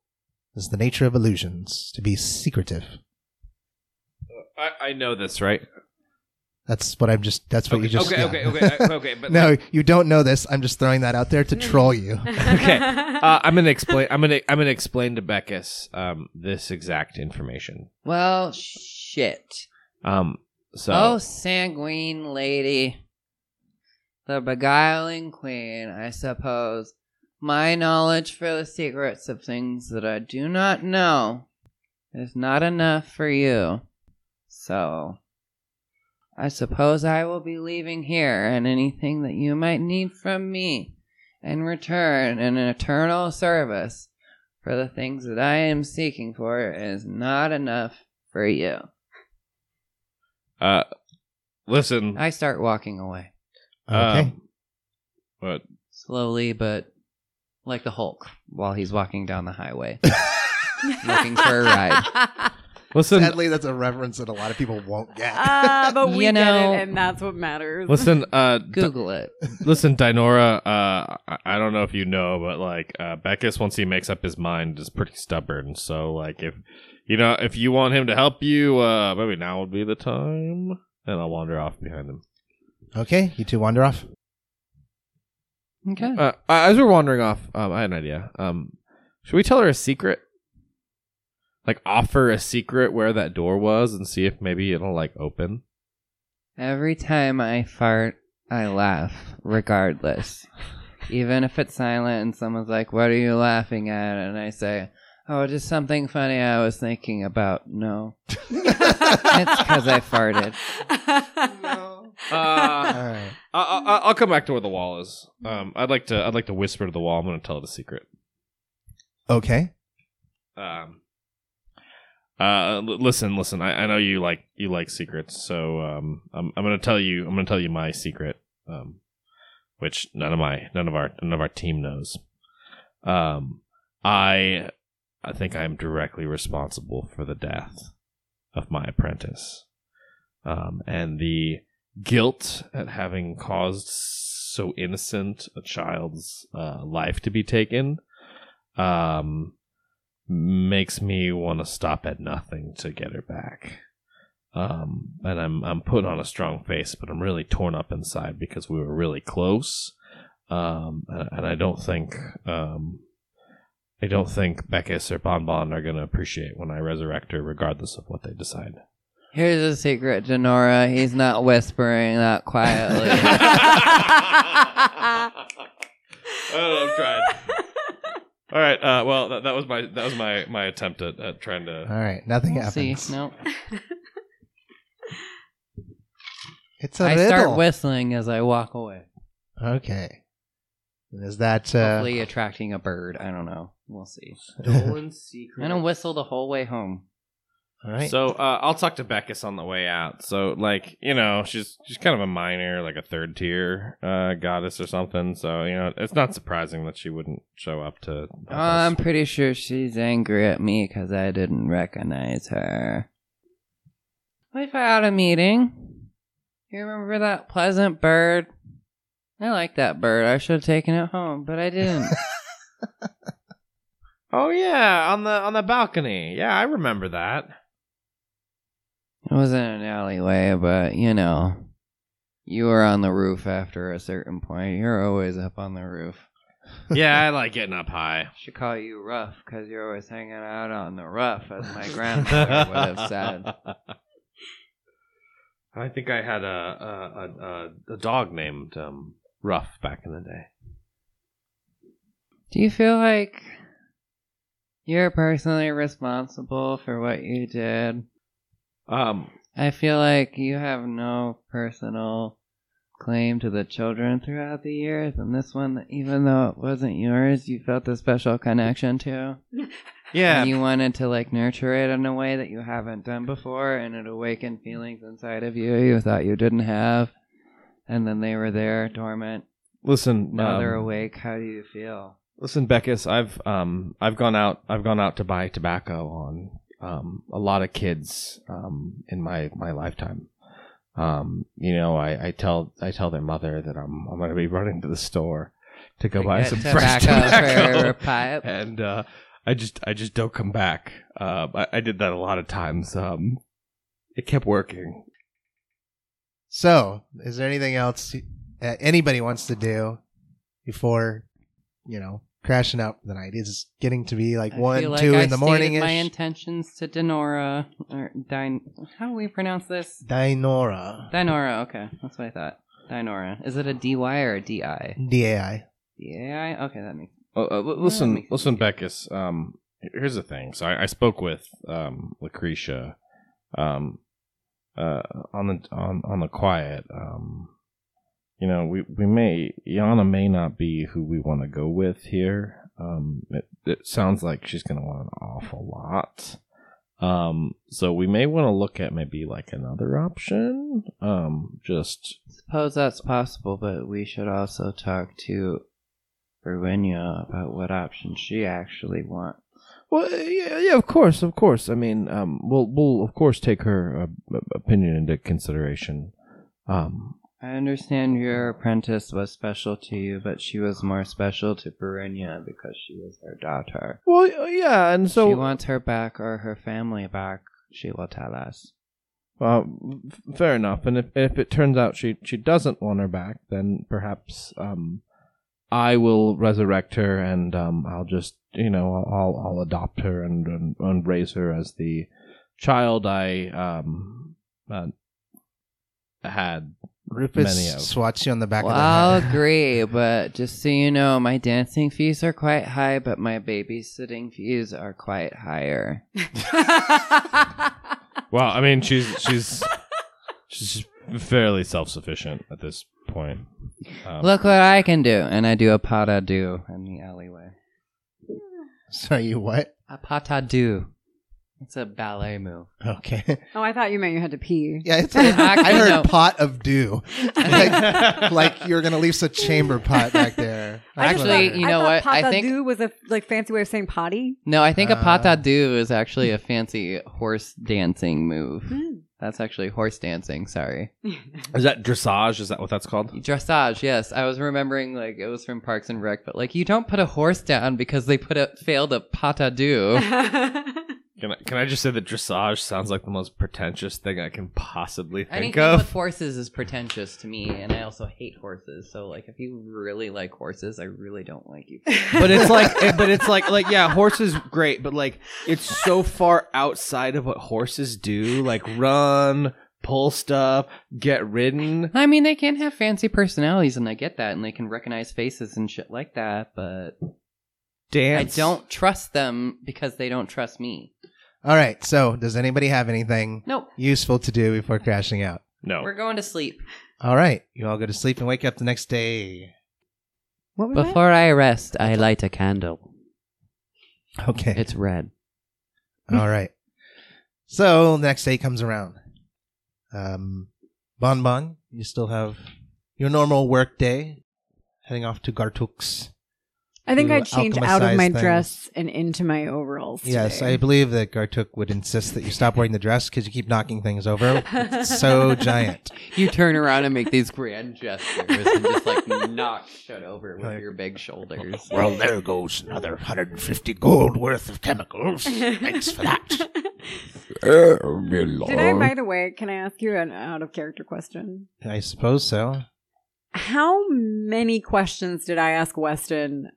This is the nature of illusions, to be secretive. I know this, right? Okay, but no, you don't know this. I'm just throwing that out there to troll you. Okay. I'm gonna explain to Beckus this exact information. Well, shit. So. Oh, sanguine lady. the beguiling queen, I suppose. My knowledge for the secrets of things that I do not know is not enough for you. So, I suppose I will be leaving here, and anything that you might need from me in return in an eternal service for the things that I am seeking for is not enough for you. Listen. I start walking away. Okay. What? Slowly, but like the Hulk while he's walking down the highway. Looking for a ride. Listen, sadly, that's a reference that a lot of people won't get. But we get it, and that's what matters. Listen, Google it. Listen, Dainora, I don't know if you know, but Beckus, once he makes up his mind, is pretty stubborn. So, if you want him to help you, maybe now would be the time. And I'll wander off behind him. Okay, you two wander off. Okay. As we're wandering off, I had an idea. Should we tell her a secret? Offer a secret where that door was and see if maybe it'll, open? Every time I fart, I laugh, regardless. Even if it's silent and someone's like, what are you laughing at? And I say, oh, just something funny I was thinking about. No. It's because I farted. No. All right. I'll come back to where the wall is. I'd like to whisper to the wall. I'm going to tell it a secret. Okay. Listen. I know you like secrets, so I'm going to tell you my secret, which none of our team knows. I think I'm directly responsible for the death of my apprentice. And the guilt at having caused so innocent a child's life to be taken makes me want to stop at nothing to get her back. And I'm putting on a strong face, but I'm really torn up inside because we were really close. And I don't think... I don't think Beckus or Bonbon are going to appreciate when I resurrect her, regardless of what they decide. Here's a secret, Dainora. He's not whispering that quietly. Oh, I'm trying. All right. Well, that was my attempt at trying to. All right. Nothing happens. See, nope. It's a riddle. I start whistling as I walk away. Okay. Is that hopefully attracting a bird? I don't know. We'll see. Stolen secret. I'm going to whistle the whole way home. All right. So I'll talk to Beckus on the way out. So, she's kind of a minor, a third tier goddess or something. So, it's not surprising that she wouldn't show up to... I'm pretty sure she's angry at me because I didn't recognize her. We've had a meeting. You remember that pleasant bird? I like that bird. I should have taken it home, but I didn't. Oh yeah, on the balcony. Yeah, I remember that. It wasn't an alleyway, but you were on the roof after a certain point. You're always up on the roof. Yeah, I like getting up high. Should call you Ruff because you're always hanging out on the roof, as my grandfather would have said. I think I had a dog named Ruff back in the day. Do you feel like you're personally responsible for what you did? I feel like you have no personal claim to the children throughout the years, and this one, even though it wasn't yours, you felt a special connection to. Yeah. And you wanted to nurture it in a way that you haven't done before, and it awakened feelings inside of you thought you didn't have, and then they were there, dormant. Listen, now they're awake. How do you feel? Listen, Beckus, I've gone out to buy tobacco on a lot of kids in my lifetime. I tell their mother that I'm going to be running to the store to go buy some fresh tobacco for a pipe. And I just don't come back. I did that a lot of times. It kept working. So, is there anything else anybody wants to do before, crashing out for the night? Is getting to be 1, 2 in the morning-ish? My intentions to Dainora, or how do we pronounce this? Dainora. Dainora, okay. That's what I thought. Dainora. Is it a D-Y or a D-I? D-A-I. D-A-I? Okay, that makes sense. Listen, Beckus, here's the thing. So I spoke with Lucretia on the quiet. You know, Yana may not be who we want to go with here. It sounds like she's going to want an awful lot. So we may want to look at maybe like another option. Suppose that's possible, but we should also talk to Brynja about what option she actually wants. Well, yeah, of course. I mean, we'll of course take her opinion into consideration. I understand your apprentice was special to you, but she was more special to Brynja because she was her daughter. Well, yeah, and so... She wants her back or her family back, she will tell us. Well, fair enough, and if it turns out she doesn't want her back, then perhaps... I will resurrect her, and I'll just, I'll adopt her and raise her as the child I had. Rufus swats you on the back of the head. I'll agree, but just so you know, my dancing fees are quite high, but my babysitting fees are quite higher. Well, I mean, she's fairly self-sufficient at this point. Look what I can do, and I do a pas de deux in the alleyway. So you what? A pas de deux. It's a ballet move. Okay. Oh, I thought you meant you had to pee. Yeah, it's like, I heard no. Pot of dew. like you're gonna leave a chamber pot back there. I think dew was a fancy way of saying potty. No, I think a pas de deux is actually a fancy horse dancing move. Mm. That's actually horse dancing, sorry. Is that dressage? Is that what that's called? Dressage, yes. I was remembering it was from Parks and Rec, but you don't put a horse down because they failed a pas de deux. Can I just say that dressage sounds like the most pretentious thing I can possibly think of? Anything with horses is pretentious to me, and I also hate horses. So, if you really like horses, I really don't like you. But it's yeah, horses great, but it's so far outside of what horses do, run, pull stuff, get ridden. I mean, they can have fancy personalities, and I get that, and they can recognize faces and shit like that, but dance. I don't trust them because they don't trust me. All right, so does anybody have anything useful to do before crashing out? No. We're going to sleep. All right, you all go to sleep and wake up the next day. Before I rest, I light a candle. Okay. It's red. All right. So the next day comes around. Bonbon, you still have your normal work day, heading off to Gartuk's. I think I changed out of my dress and into my overalls today. Yes, I believe that Gartuk would insist that you stop wearing the dress because you keep knocking things over. It's so giant. You turn around and make these grand gestures and just knock shit over with your big shoulders. Well, there goes another 150 gold worth of chemicals. Thanks for that. Did I, by the way, can I ask you an out-of-character question? I suppose so. How many questions did I ask Weston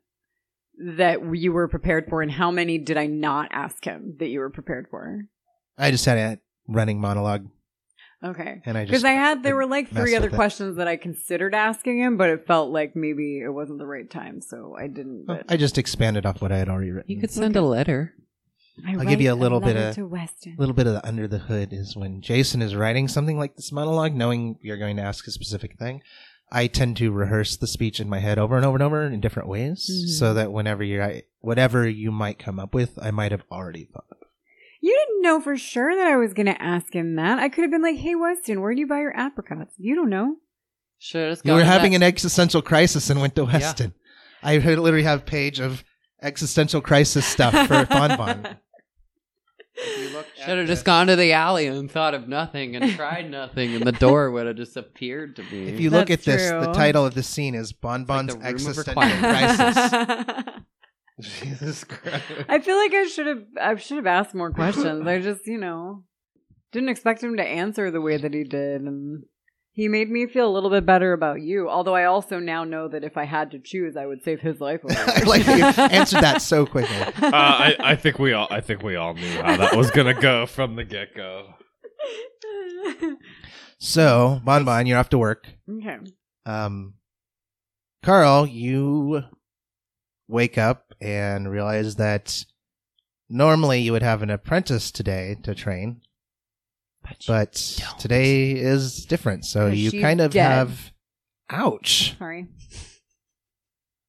that you were prepared for, and how many did I not ask him that you were prepared for? I just had a running monologue. Okay. Because there were 3 other questions that I considered asking him, but it felt like maybe it wasn't the right time, so I didn't. Well, I just expanded off what I had already written. You could send a letter. I'll give you a little bit of the under the hood is when Jason is writing something like this monologue, knowing you're going to ask a specific thing. I tend to rehearse the speech in my head over and over and over in different ways, so that whenever whatever you might come up with, I might have already thought of. You didn't know for sure that I was going to ask him that. I could have been like, "Hey, Weston, where do you buy your apricots?" You don't know. Sure, you were having an existential crisis and went to Weston. Yeah. I literally have a page of existential crisis stuff for Bonbon. Should have just gone to the alley and thought of nothing and tried nothing, and the door would have just appeared to me. If you look at this, the title of the scene is Bonbon's Existential Crisis. Jesus Christ! I feel like I should have asked more questions. I just, didn't expect him to answer the way that he did, and he made me feel a little bit better about you. Although I also now know that if I had to choose, I would save his life. I like that you answered that so quickly. I think we all knew how that was gonna go from the get go. So, Bonbon, you're off to work. Okay. Carl, you wake up and realize that normally you would have an apprentice today to train, but today is different. So you kind of have... Ouch. Sorry.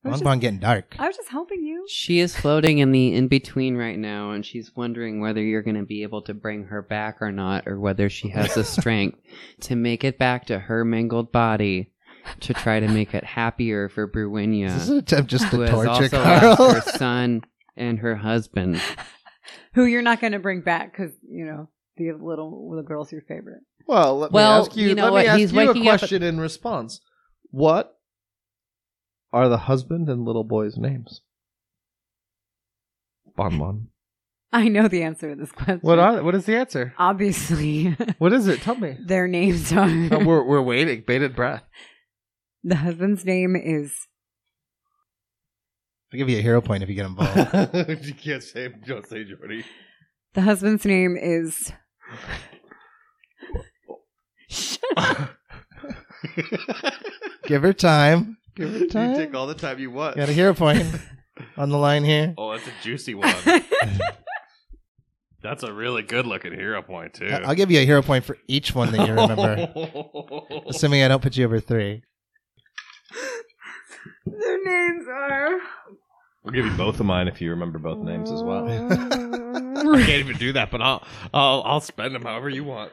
Bonbon getting dark. I was just helping you. She is floating in the in-between right now, and she's wondering whether you're going to be able to bring her back or not, or whether she has the strength to make it back to her mangled body to try to make it happier for Brynja. This is an attempt just to torture Carl. Who has also lost her son and her husband. Who you're not going to bring back because, you know, the girl's your favorite. Well, let me ask you a question in response. What are the husband and little boy's names? Bonbon. I know the answer to this question. What is the answer? Obviously. What is it? Tell me. Their names are... No, we're waiting. Bated breath. The husband's name is... I'll give you a hero point if you get involved. You can't say... Don't say Jordy. The husband's name is... Shut up. Give her time. Give her time. You take all the time you want. Got a hero point on the line here. Oh, that's a juicy one. That's a really good-looking hero point, too. I'll give you a hero point for each one that you remember. Assuming I don't put you over 3. Their names are... We'll give you both of mine if you remember both names as well. I can't even do that, but I'll spend them however you want.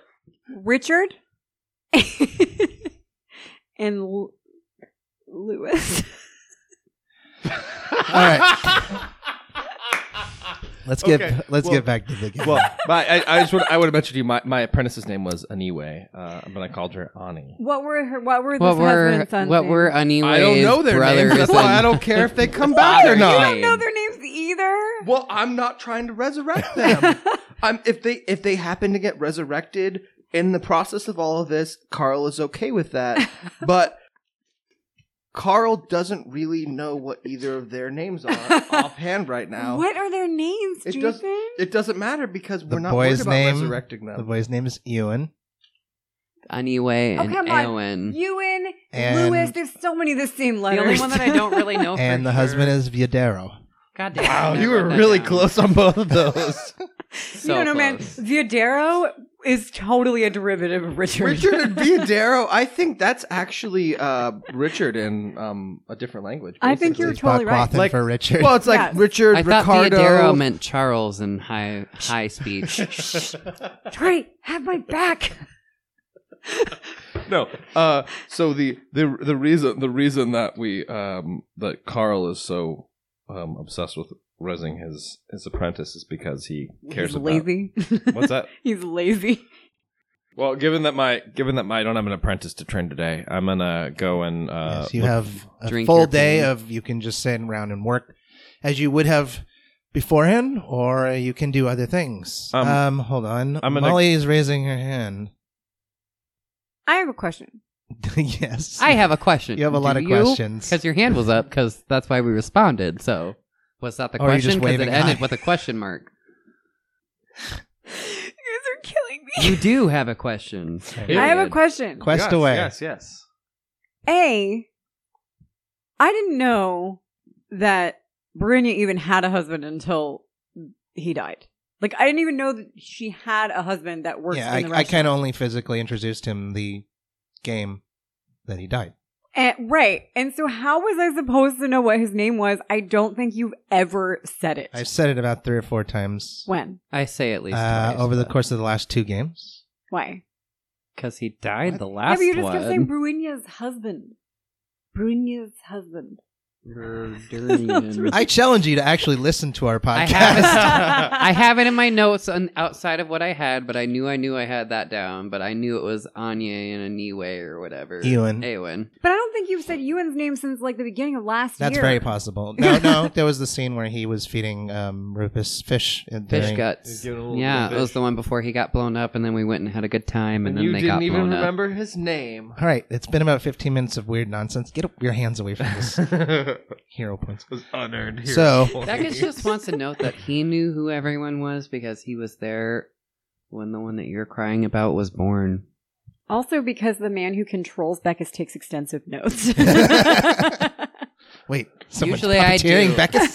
Richard. And Lewis. All right. Let's get back to the game. Well, I would have mentioned to you my apprentice's name was Aniwe, but I called her Ani. What were Aniwe's brothers? I don't know their names. That's why I don't care if they come back or not. You don't know their names either. Well, I'm not trying to resurrect them. If they happen to get resurrected in the process of all of this, Carl is okay with that, but Carl doesn't really know what either of their names are offhand right now. What are their names, It doesn't matter because we're not worried about resurrecting them. The boy's name is Ewan. Aniwe and Ewan. Ewan, and Lewis, there's so many the same letters. The only one that I don't really know for And the husband is Viedero. God damn. Wow, you were really close on both of those. Man. Viedero is totally a derivative of Richard. Richard and Viedero, I think that's actually Richard in a different language. Basically. I think you're totally right. Like, for Richard. Well, it's like Richard, Ricardo. Viedero meant Charles in high speech. Trey, have my back. No. So the reason that we that Carl is so obsessed with rezzing his apprentice is because he cares about... He's lazy. What's that? He's lazy. Well, given that I don't have an apprentice to train today, I'm gonna go and you have a full day of you can just sit around and work as you would have beforehand, or you can do other things. Hold on. Molly is raising her hand. I have a question. Yes. I have a question. You have a lot of questions. Because your hand was up, because that's why we responded, so... Was that the question? Because it ended with a question mark. You guys are killing me. You do have a question. I have a question. Quest away. Yes. I didn't know that Brynja even had a husband until he died. Like, I didn't even know that she had a husband that works in the restaurant. I kind of only physically introduced him the game that he died. Right. And so how was I supposed to know what his name was? I don't think you've ever said it. I've said it about 3 or 4 times. When? I say at least twice. Over the course of the last 2 games. Why? Because he died the last one. Yeah, but you just kept saying Brynja's husband. Brynja's husband. I challenge you to actually listen to our podcast. I have it in my notes outside of what I had, but I knew I had that down, but I knew it was Anya and Aniwe or whatever. Ewan. But I don't think you've said Ewan's name since like the beginning of last year. That's very possible. No, there was the scene where he was feeding Rufus fish guts. Yeah, it was the one before he got blown up, and then we went and had a good time, and then they got blown up. You didn't even remember his name. All right, it's been about 15 minutes of weird nonsense. Get your hands away from this. Hero points was unearned. Hero points. Beckus just wants to note that he knew who everyone was because he was there when the one that you're crying about was born. Also because the man who controls Beckus takes extensive notes. Wait, someone's puppeteering Beckus?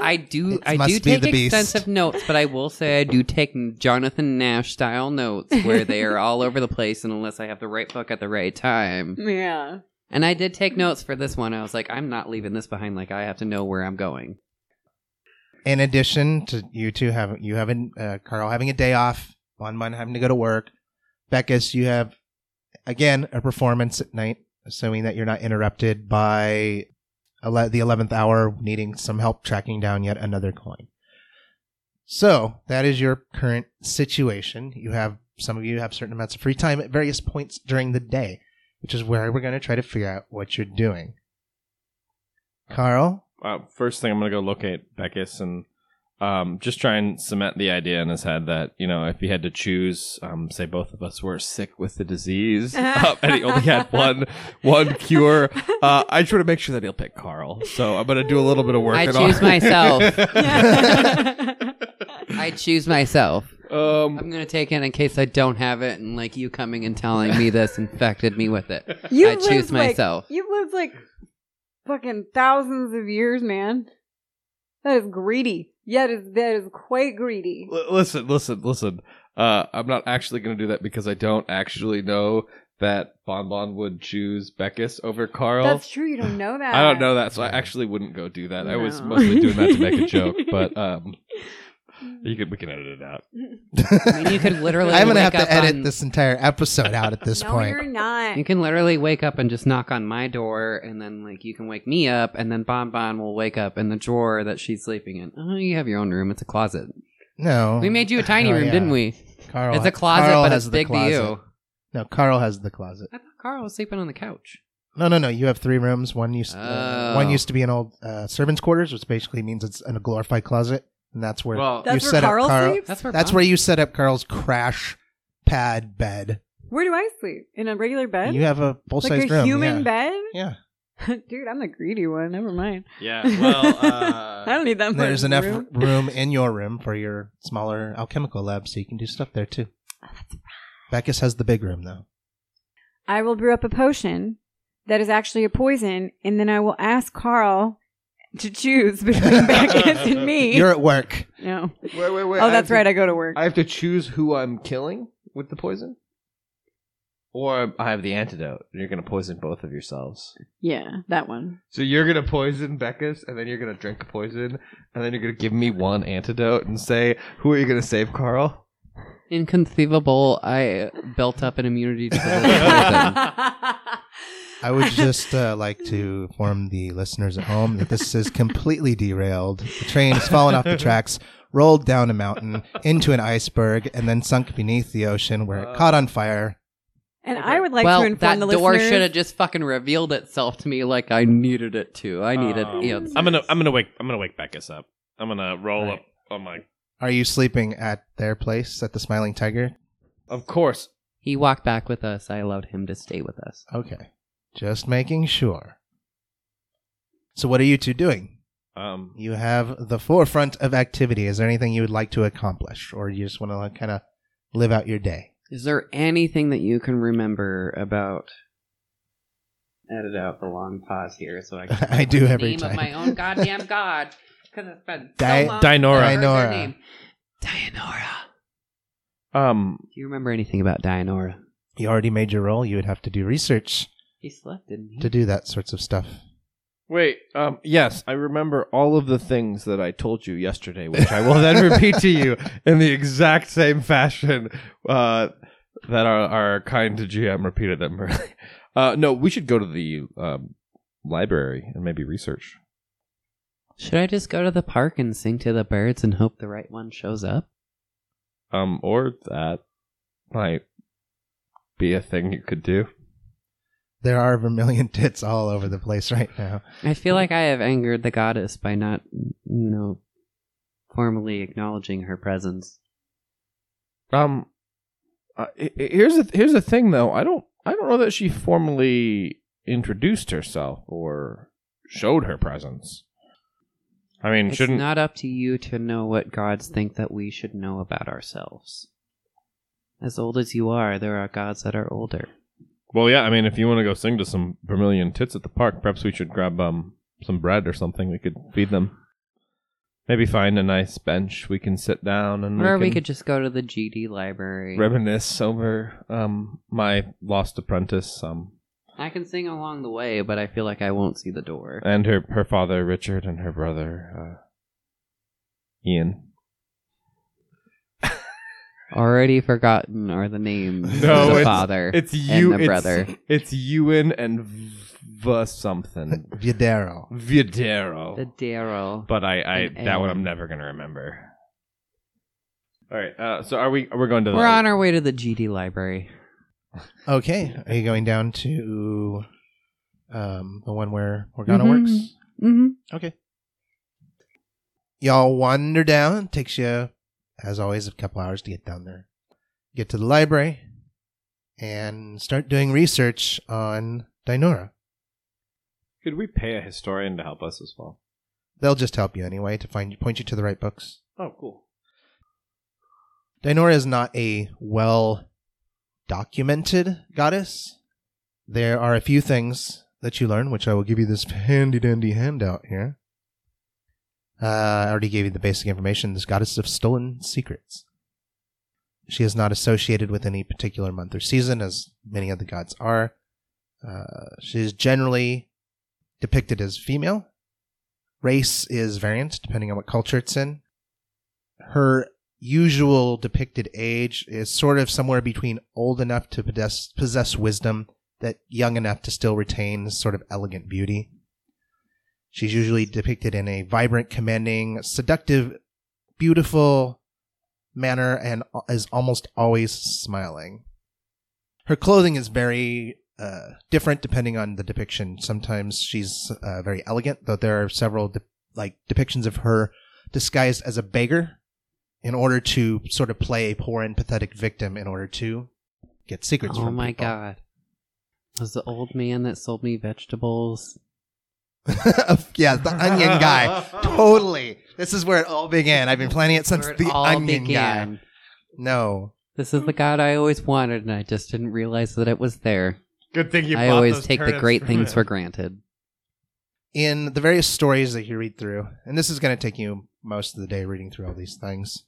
I do take extensive notes, but I will say I do take Jonathan Nash style notes where they are all over the place, and unless I have the right book at the right time. Yeah. And I did take notes for this one. I was like, I'm not leaving this behind. Like, I have to know where I'm going. In addition to you two Carl having a day off, Bonbon having to go to work, Beckus, you have, again, a performance at night, assuming that you're not interrupted by the 11th hour needing some help tracking down yet another coin. So that is your current situation. You have, some of you have certain amounts of free time at various points during the day, which is where we're going to try to figure out what you're doing. Carl? First thing, I'm going to go look at Beckus and just try and cement the idea in his head that, you know, if he had to choose, say both of us were sick with the disease and he only had one cure, I try to make sure that he'll pick Carl. So I'm going to do a little bit of work. I choose myself. I'm going to take it in case I don't have it, and like you coming and telling me this infected me with it. I choose myself. You've lived like fucking thousands of years, man. That is greedy. Yeah, that is quite greedy. Listen. I'm not actually going to do that because I don't actually know that Bonbon would choose Beckus over Carl. That's true. You don't know that. I don't know that, so I actually wouldn't go do that. No. I was mostly doing that to make a joke, but we can edit it out. I mean, you could literally. I'm going to have to edit this entire episode out at this point. No, you're not. You can literally wake up and just knock on my door, and then like you can wake me up, and then Bonbon will wake up in the drawer that she's sleeping in. Oh, you have your own room. It's a closet. No, we made you a tiny room, didn't we? Carl, it's a closet, but it's big to you. No, Carl has the closet. I thought Carl was sleeping on the couch. No. You have three rooms. One used to be an old servant's quarters, which basically means it's in a glorified closet. And that's where Carl sleeps? That's where you set up Carl's crash pad bed. Where do I sleep? In a regular bed? You have a full-size room. Like a human bed? Yeah. Dude, I'm the greedy one. Never mind. Yeah, well... I don't need that much room. There's enough room in your room for your smaller alchemical lab, so you can do stuff there, too. Oh, that's right. Beckus has the big room, though. I will brew up a potion that is actually a poison, and then I will ask Carl... to choose between Beckus and me. You're at work. No. Wait. Oh, that's right. I go to work. I have to choose who I'm killing with the poison? Or I have the antidote, and you're going to poison both of yourselves. Yeah, that one. So you're going to poison Beckus, and then you're going to drink poison, and then you're going to give me one antidote and say, who are you going to save, Carl? Inconceivable. I built up an immunity to the poison. I would just like to inform the listeners at home that this is completely derailed. The train has fallen off the tracks, rolled down a mountain, into an iceberg, and then sunk beneath the ocean where it caught on fire. And I would like to inform the listeners... Well, that door should have just fucking revealed itself to me like I needed it to. I needed answers. I'm gonna wake Beckus up. I'm going to roll up on my... Are you sleeping at their place, at the Smiling Tiger? Of course. He walked back with us. I allowed him to stay with us. Okay. Just making sure. So what are you two doing? You have the forefront of activity. Is there anything you would like to accomplish? Or you just want to like, kind of live out your day? Is there anything that you can remember about... Edit out the long pause here so I can... I do every time. ...the name of my own goddamn god. Because it's been so long. Dainora. Do you remember anything about Dainora? You already made your role. You would have to do research. He slept, didn't he? To do that sorts of stuff. Wait, yes, I remember all of the things that I told you yesterday, which I will then repeat to you in the exact same fashion that our kind GM repeated them earlier. No, we should go to the library and maybe research. Should I just go to the park and sing to the birds and hope the right one shows up? Or that might be a thing you could do. There are Vermilion Tits all over the place right now. I feel like I have angered the goddess by not, formally acknowledging her presence. Here's the thing, though. I don't know that she formally introduced herself or showed her presence. I mean, it's not up to you to know what gods think that we should know about ourselves. As old as you are, there are gods that are older. Well, yeah, I mean, if you want to go sing to some Vermilion Tits at the park, perhaps we should grab some bread or something. We could feed them. Maybe find a nice bench we can sit down and... Or we could just go to the GD library. Reminisce over my lost apprentice. I can sing along the way, but I feel like I won't see the door. And her father, Richard, and her brother, Ian. Already forgotten are the names of the father and the brother. It's Ewan and something. Viedero. But that one I'm never going to remember. All right. So we're going to the... We're on our way to the GD library. Okay. Are you going down to the one where Morgana works? Mm-hmm. Okay. Y'all wander down. Takes you... As always, a couple hours to get down there. Get to the library and start doing research on Dainora. Could we pay a historian to help us as well? They'll just help you anyway to point you to the right books. Oh, cool. Dainora is not a well-documented goddess. There are a few things that you learn, which I will give you this handy-dandy handout here. I already gave you the basic information. This goddess of stolen secrets. She is not associated with any particular month or season, as many other gods are. She is generally depicted as female. Race is variant, depending on what culture it's in. Her usual depicted age is sort of somewhere between old enough to possess wisdom, that young enough to still retain sort of elegant beauty. She's usually depicted in a vibrant, commanding, seductive, beautiful manner and is almost always smiling. Her clothing is very different depending on the depiction. Sometimes she's very elegant, though there are several depictions of her disguised as a beggar in order to sort of play a poor and pathetic victim in order to get secrets from people. Oh my God. Was the old man that sold me vegetables... Yeah, the onion guy. Totally. This is where it all began. I've been planning it since the onion guy. No. This is the god I always wanted, and I just didn't realize that it was there. Good thing you bought those. I always take the great things for granted. In the various stories that you read through, and this is going to take you most of the day reading through all these things,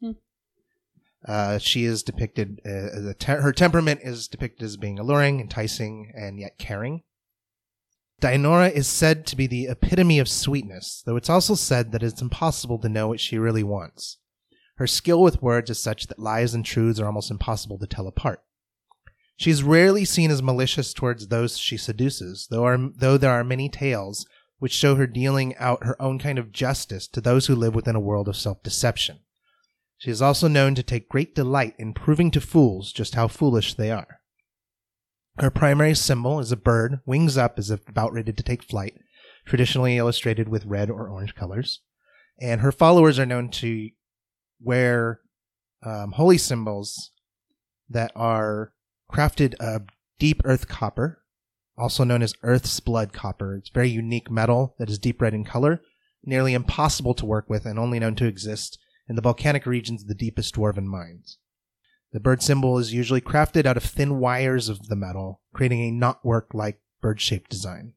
she is depicted, her temperament is depicted as being alluring, enticing, and yet caring. Dainora is said to be the epitome of sweetness, though it's also said that it's impossible to know what she really wants. Her skill with words is such that lies and truths are almost impossible to tell apart. She is rarely seen as malicious towards those she seduces, though there are many tales which show her dealing out her own kind of justice to those who live within a world of self-deception. She is also known to take great delight in proving to fools just how foolish they are. Her primary symbol is a bird, wings up as if about ready to take flight, traditionally illustrated with red or orange colors. And her followers are known to wear holy symbols that are crafted of deep earth copper, also known as earth's blood copper. It's a very unique metal that is deep red in color, nearly impossible to work with, and only known to exist in the volcanic regions of the deepest dwarven mines. The bird symbol is usually crafted out of thin wires of the metal, creating a knotwork-like bird-shaped design.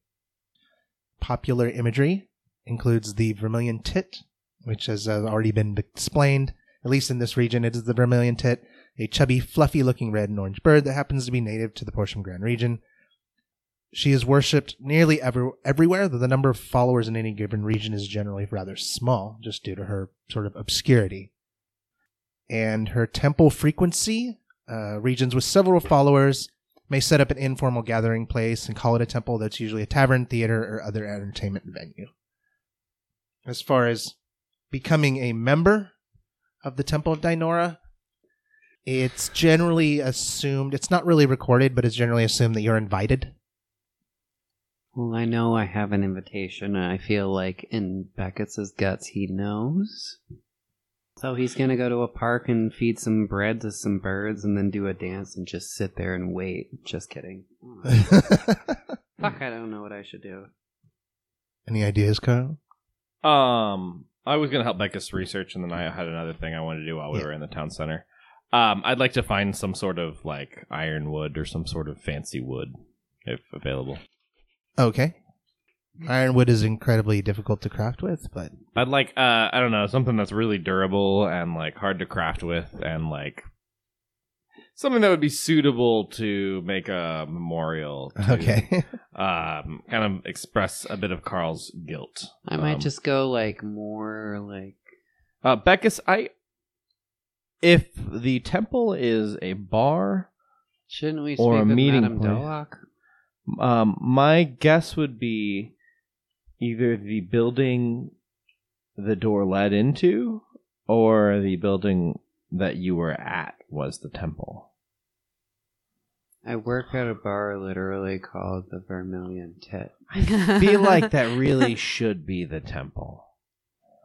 Popular imagery includes the Vermilion Tit, which has already been explained. At least in this region, it is the Vermilion Tit, a chubby, fluffy-looking red and orange bird that happens to be native to the Portiam Gran region. She is worshipped nearly everywhere, though the number of followers in any given region is generally rather small, just due to her sort of obscurity. And her temple frequency, regions with several followers may set up an informal gathering place and call it a temple. That's usually a tavern, theater, or other entertainment venue. As far as becoming a member of the Temple of Dainora, it's generally assumed, it's not really recorded, but it's generally assumed that you're invited. Well, I know I have an invitation, and I feel like in Beckus' guts he knows. So he's going to go to a park and feed some bread to some birds and then do a dance and just sit there and wait. Just kidding. Fuck, I don't know what I should do. Any ideas, Kyle? I was going to help Beckus research, and then I had another thing I wanted to do while we were in the town center. I'd like to find some sort of like ironwood or some sort of fancy wood if available. Okay. Ironwood is incredibly difficult to craft with, but I'd like I don't know, something that's really durable and like hard to craft with and like something that would be suitable to make a memorial to, okay. Kind of express a bit of Carl's guilt. I might just go like more like Beckus, if the temple is a bar, shouldn't we speak or a with meeting Madame Delloc? My guess would be either the building the door led into or the building that you were at was the temple. I work at a bar literally called the Vermilion Tit. I feel like that really should be the temple.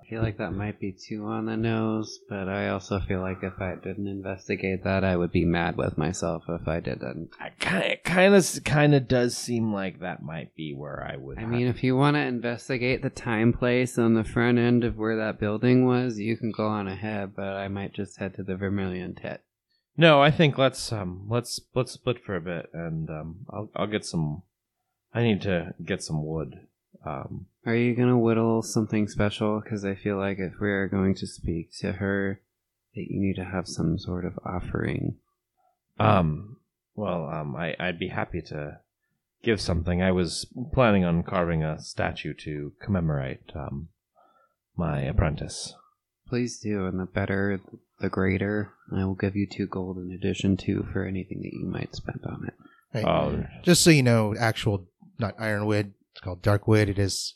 I feel like that might be too on the nose, but I also feel like if I didn't investigate that, I would be mad with myself if I didn't. It kind of does seem like that might be where I would. I mean, if you want to investigate the time place on the front end of where that building was, you can go on ahead, but I might just head to the Vermilion Tit. No, I think let's split for a bit, and I'll get some. I need to get some wood. Are you going to whittle something special? Because I feel like if we're going to speak to her, that you need to have some sort of offering. I'd be happy to give something. I was planning on carving a statue to commemorate my apprentice. Please do, and the better, the greater. I will give you 2 gold in addition to for anything that you might spend on it. Right. Just so you know, actual, not ironwood. It's called Darkwood. It is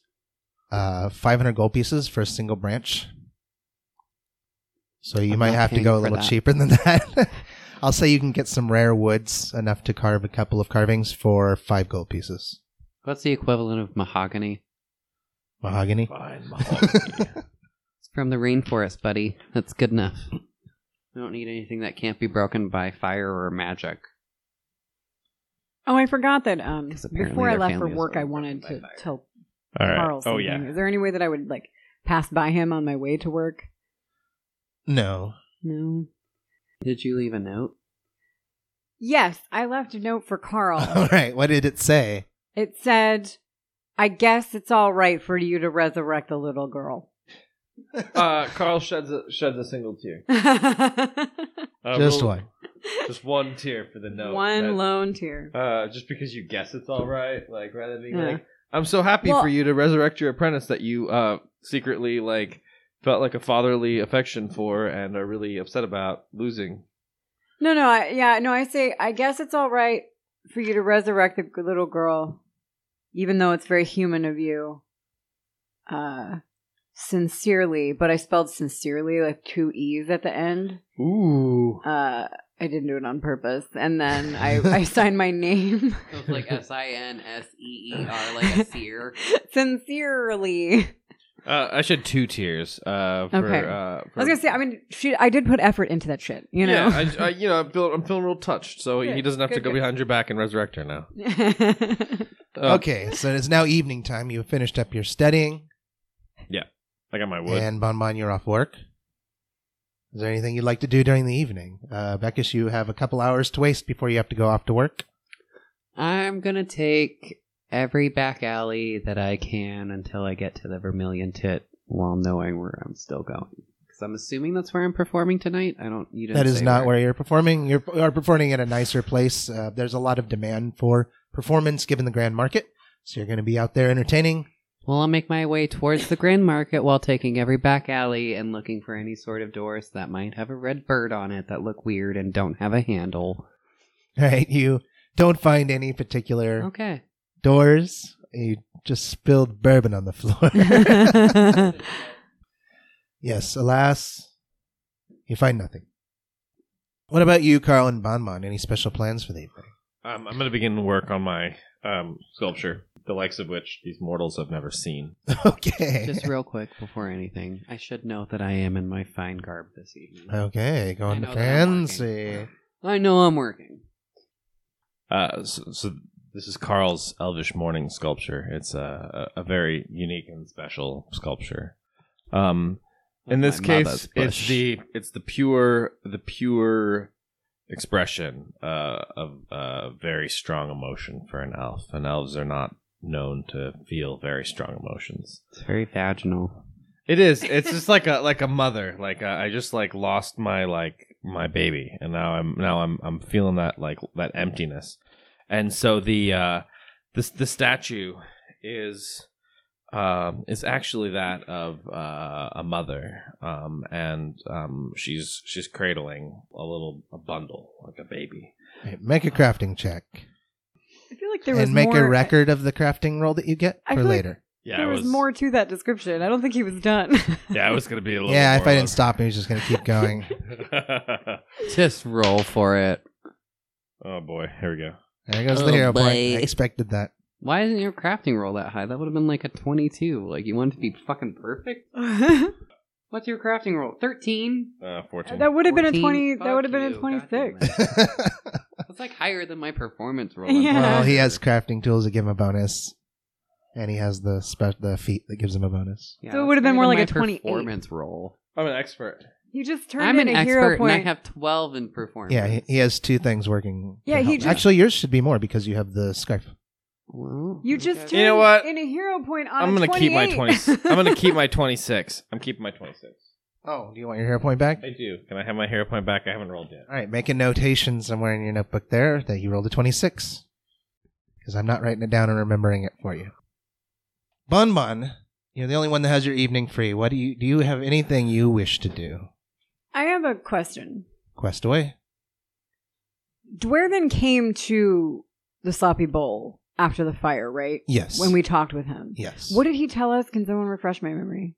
500 gold pieces for a single branch. So you might have to go a little cheaper than that. I'll say you can get some rare woods, enough to carve a couple of carvings for 5 gold pieces. What's the equivalent of mahogany? Mahogany? Fine, mahogany. It's from the rainforest, buddy. That's good enough. I don't need anything that can't be broken by fire or magic. Oh, I forgot that before I left for work, I wanted to tell Carl something. Oh, yeah. Is there any way that I would, like, pass by him on my way to work? No. Did you leave a note? Yes, I left a note for Carl. All right. What did it say? It said, I guess it's all right for you to resurrect the little girl. Carl sheds a single tear. Just one. Just one tear for the note. One lone tear. Just because you guess it's all right, like rather than being like, I'm so happy for you to resurrect your apprentice that you secretly like felt like a fatherly affection for and are really upset about losing. I say I guess it's all right for you to resurrect the little girl, even though it's very human of you. Sincerely, but I spelled sincerely like 2 E's at the end. Ooh. I didn't do it on purpose. And then I signed my name. It was like S-I-N-S-E-E-R, like a seer. Sincerely. I should 2 tiers. Okay. I was going to say, I mean, I did put effort into that shit, you know? Yeah, I'm feeling real touched, so good, he doesn't have to go behind your back and resurrect her now. Okay, so it's now evening time. You have finished up your studying. Yeah, I got my wood. And Bonbon, you're off work. Is there anything you'd like to do during the evening? Beckus, you have a couple hours to waste before you have to go off to work. I'm going to take every back alley that I can until I get to the Vermilion Tit while knowing where I'm still going. Because I'm assuming that's where I'm performing tonight. That is not where you're performing. You are performing at a nicer place. There's a lot of demand for performance given the grand market. So you're going to be out there entertaining. Well, I'll make my way towards the Grand Market while taking every back alley and looking for any sort of doors that might have a red bird on it that look weird and don't have a handle. All right, you don't find any particular doors. You just spilled bourbon on the floor. Yes, alas, you find nothing. What about you, Carl and Bonbon? Any special plans for the evening? I'm going to begin work on my sculpture, the likes of which these mortals have never seen. Okay. Just real quick before anything, I should note that I am in my fine garb this evening. Okay, going fancy. I know I'm working. So this is Carl's Elvish Morning sculpture. It's a very unique and special sculpture. In this case, it's the pure expression of very strong emotion for an elf, and elves are not known to feel very strong emotions. It's very vaginal. It is. It's just like a mother. Like I just lost my my baby, and now I'm feeling that that emptiness. And so the statue is actually that of a mother, and she's cradling a bundle like a baby. Right, make a crafting check. I feel like there was more. And make a record of the crafting roll that you get for later. Like there was more to that description. I don't think he was done. Yeah, it was going to be a little. Yeah, if I didn't stop him, he was just going to keep going. Just roll for it. Oh boy, here we go. There goes the hero point. I expected that. Why isn't your crafting roll that high? That would have been a 22. You want it to be fucking perfect? What's your crafting roll? 13? 14. That would have been a 20. That would have been a 26. That's higher than my performance roll. Yeah. Well, he has crafting tools that give him a bonus, and he has the feat that gives him a bonus. Yeah, so it would have been more like a 28 performance roll. I'm an expert. You just turned in a hero point. I'm an expert, and I have 12 in performance. Yeah, he has two things working. Yeah, actually, yours should be more because you have the scarf. Ooh, you just turned in a hero point on a 28. I'm going to keep my 26. I'm keeping my 26. Oh, do you want your hero point back? I do. Can I have my hero point back? I haven't rolled yet. All right, make a notation somewhere in your notebook there that you rolled a 26. Because I'm not writing it down and remembering it for you. Bonbon, you're the only one that has your evening free. What do you have anything you wish to do? I have a question. Quest away. Dwarven came to the Sloppy Bowl after the fire, right? Yes. When we talked with him. Yes. What did he tell us? Can someone refresh my memory?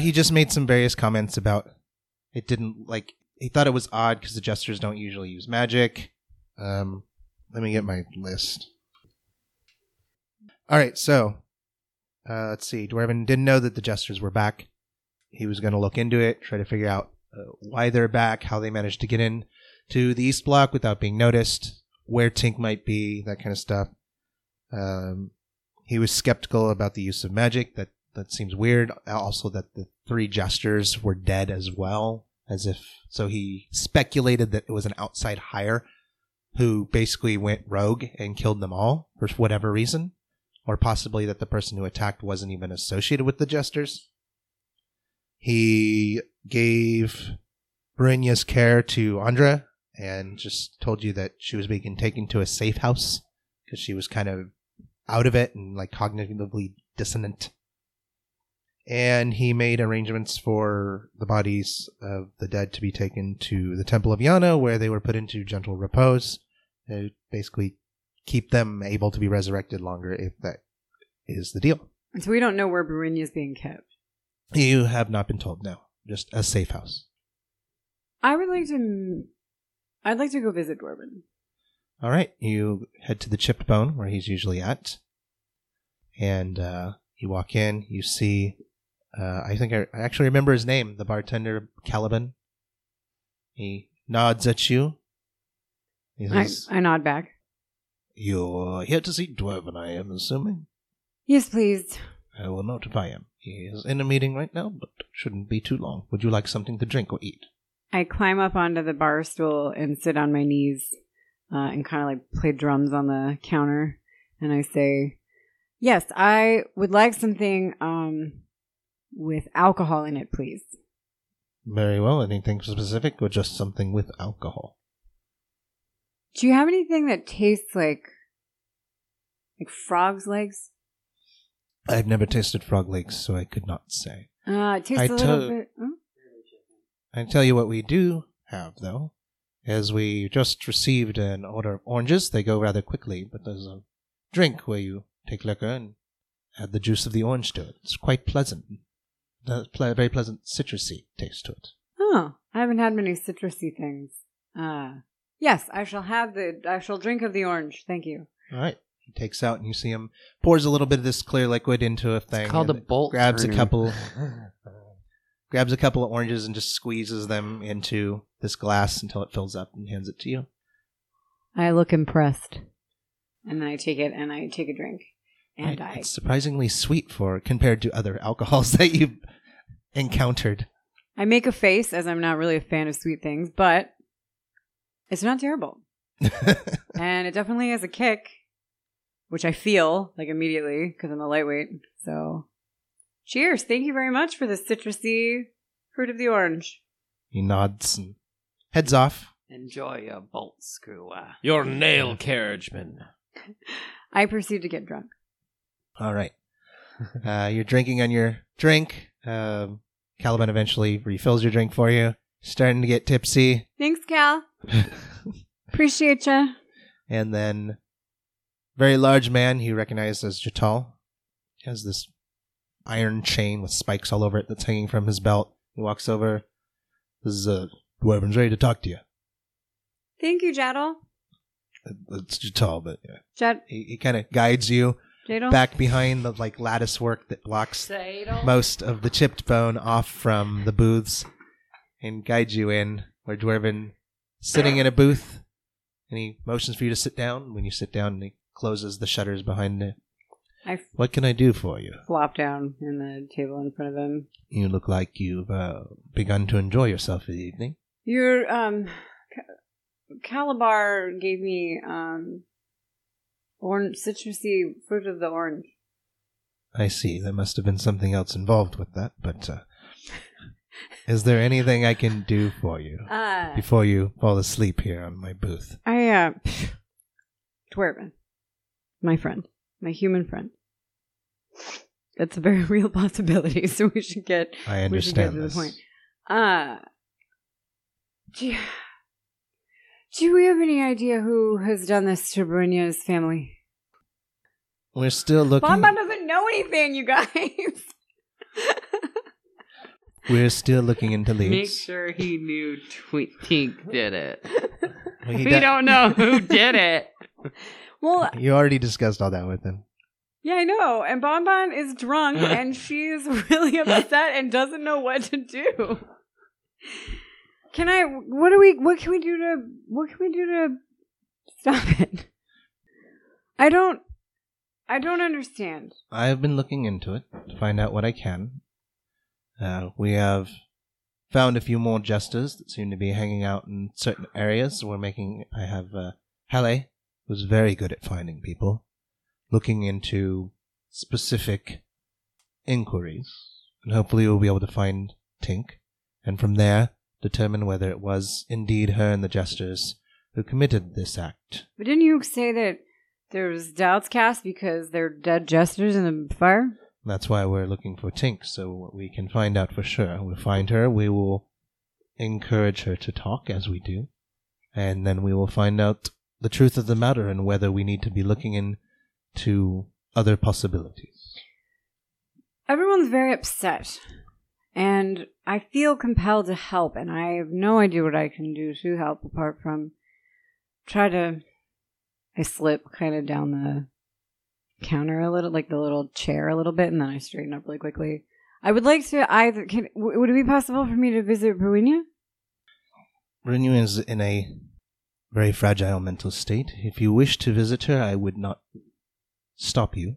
He just made some various comments about it didn't, he thought it was odd because the jesters don't usually use magic. Let me get my list. All right, so, let's see. Dwarven didn't know that the jesters were back. He was going to look into it, try to figure out why they're back, how they managed to get in to the East Block without being noticed, where Tink might be, that kind of stuff. He was skeptical about the use of magic. That seems weird. Also, that the three jesters were dead as well, so he speculated that it was an outside hire who basically went rogue and killed them all for whatever reason, or possibly that the person who attacked wasn't even associated with the jesters. He gave Brynja's care to Andra and just told you that she was being taken to a safe house because she was kind of out of it and cognitively dissonant. And he made arrangements for the bodies of the dead to be taken to the Temple of Yana, where they were put into gentle repose to basically keep them able to be resurrected longer if that is the deal. So we don't know where Brynja is being kept. You have not been told, no. Just a safe house. I'd like to go visit Dwarven. All right. You head to the Chipped Bone, where he's usually at. And you walk in. You see, I actually remember his name, the bartender, Caliban. He nods at you. He says, I nod back. You're here to see Dwarven, I am assuming? Yes, please. I will notify him. He is in a meeting right now, but shouldn't be too long. Would you like something to drink or eat? I climb up onto the bar stool and sit on my knees and kind of play drums on the counter. And I say, yes, I would like something with alcohol in it, please. Very well. Anything specific or just something with alcohol? Do you have anything that tastes like frog's legs? I've never tasted frog legs, so I could not say. It tastes a little bit... Huh? I tell you what we do have, though, is we just received an order of oranges. They go rather quickly, but there's a drink where you take liquor and add the juice of the orange to it. It's quite pleasant. Very pleasant citrusy taste to it. Oh, I haven't had many citrusy things. Yes, I shall drink of the orange. Thank you. All right. He takes out, and you see him pours a little bit of this clear liquid into a thing. It's called a bolt turner. Grabs a couple of oranges and just squeezes them into this glass until it fills up and hands it to you. I look impressed. And then I take it, and I take a drink. And it's surprisingly sweet compared to other alcohols that you've encountered. I make a face, as I'm not really a fan of sweet things, but it's not terrible. And it definitely has a kick, which I feel like immediately because I'm a lightweight. So cheers. Thank you very much for the citrusy fruit of the orange. He nods and heads off. Enjoy your bolt screwer. Your nail carriageman. I proceed to get drunk. All right. You're drinking on your drink. Caliban eventually refills your drink for you. Starting to get tipsy. Thanks, Cal. Appreciate ya. And then, very large man he recognized as Jaddle. He has this iron chain with spikes all over it that's hanging from his belt. He walks over. This is Dwarven's ready to talk to you. Thank you, Jaddle. It's Jaddle, but yeah. He kind of guides you Jaddle back behind the lattice work that blocks Jaddle most of the chipped bone off from the booths, and guides you in where Dwarven sitting in a booth, and he motions for you to sit down. When you sit down, he closes the shutters behind it. What can I do for you? Flop down in the table in front of him. You look like you've begun to enjoy yourself this evening. Your Calabar gave me citrusy fruit of the orange. I see. There must have been something else involved with that, but is there anything I can do for you before you fall asleep here on my booth? Dwarven, my friend, my human friend. That's a very real possibility, so we should get. I understand we should get to this. The point. Do we have any idea who has done this to Brynja's family? We're still looking. Bonbon doesn't know anything, you guys. We're still looking into leads. Make sure he knew Tink did it. We don't know who did it. Well, you already discussed all that with him. Yeah, I know. And Bonbon is drunk, and she's really upset and doesn't know what to do. What can we do to stop it? I don't understand. I've been looking into it to find out what I can. We have found a few more jesters that seem to be hanging out in certain areas. I have Halle, who's very good at finding people, looking into specific inquiries, and hopefully we'll be able to find Tink, and from there determine whether it was indeed her and the jesters who committed this act. But didn't you say that there was doubts cast because they're dead jesters in the fire? That's why we're looking for Tink, so we can find out for sure. We'll find her, we will encourage her to talk, as we do, and then we will find out the truth of the matter and whether we need to be looking into other possibilities. Everyone's very upset, and I feel compelled to help, and I have no idea what I can do to help apart from I slip kind of down the counter a little, the little chair a little bit, and then I straighten up really quickly. I would like to would it be possible for me to visit Brynja? Brynja is in a very fragile mental state. If you wish to visit her, I would not stop you.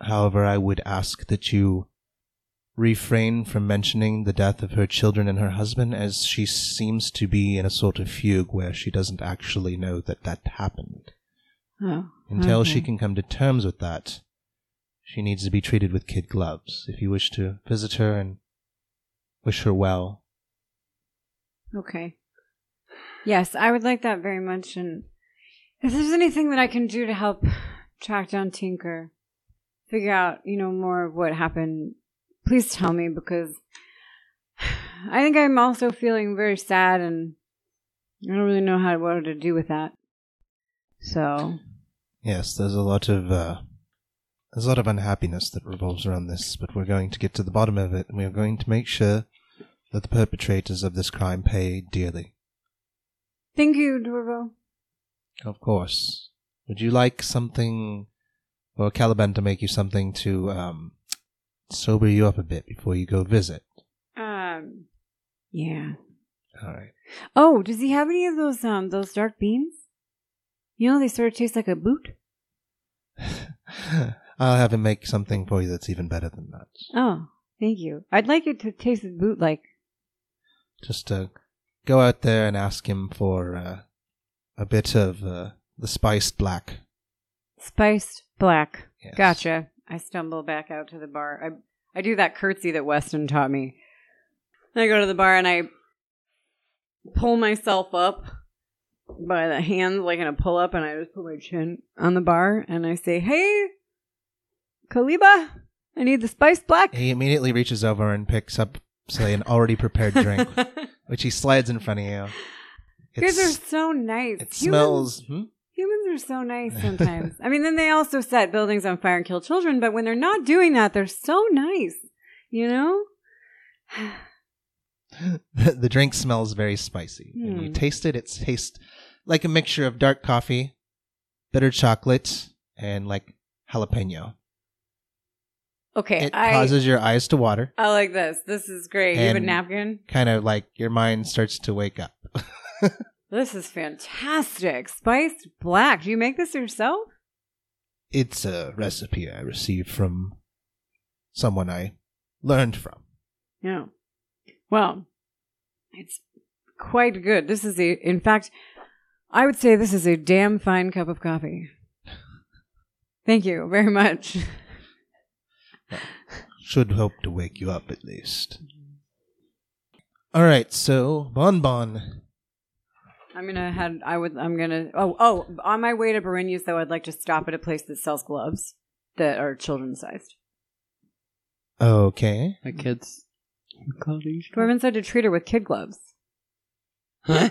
However, I would ask that you refrain from mentioning the death of her children and her husband, as she seems to be in a sort of fugue where she doesn't actually know that happened. Oh, until she can come to terms with that, she needs to be treated with kid gloves. If you wish to visit her and wish her well. Okay. Yes, I would like that very much. And if there's anything that I can do to help track down Tinker, figure out, more of what happened, please tell me, because I think I'm also feeling very sad and I don't really know what to do with that. So, yes, there's a lot of unhappiness that revolves around this, but we're going to get to the bottom of it, and we are going to make sure that the perpetrators of this crime pay dearly. Thank you, Dwarvo. Of course. Would you like something, or Caliban to make you something to sober you up a bit before you go visit? Yeah. All right. Oh, does he have any of those dark beans? They sort of taste like a boot. I'll have him make something for you that's even better than that. Oh, Thank you. I'd like it to taste his boot like. Just to go out there and ask him for a bit of the spiced black. Spiced black. Yes. Gotcha. I stumble back out to the bar. I do that curtsy that Weston taught me. I go to the bar and I pull myself up by the hands like in a pull-up, and I just put my chin on the bar and I say, "Hey, Caliban, I need the spiced black." He immediately reaches over and picks up, say, an already prepared drink, which he slides in front of you. You guys are so nice. It smells... Humans are so nice sometimes. I mean, then they also set buildings on fire and kill children, but when they're not doing that, they're so nice, you know? The drink smells very spicy. When you taste it, it tastes like a mixture of dark coffee, bitter chocolate, and like jalapeno. Okay. It causes your eyes to water. I like this. This is great. You have a napkin? Kind of like your mind starts to wake up. This is fantastic. Spiced black. Do you make this yourself? It's a recipe I received from someone I learned from. Yeah. Well, it's quite good. This is in fact, I would say this is a damn fine cup of coffee. Thank you very much. Well, should help to wake you up at least. All right, so Bonbon. On my way to Berenius, though, I'd like to stop at a place that sells gloves that are children-sized. Okay. Like kids. Dwarven said to treat her with kid gloves. Huh?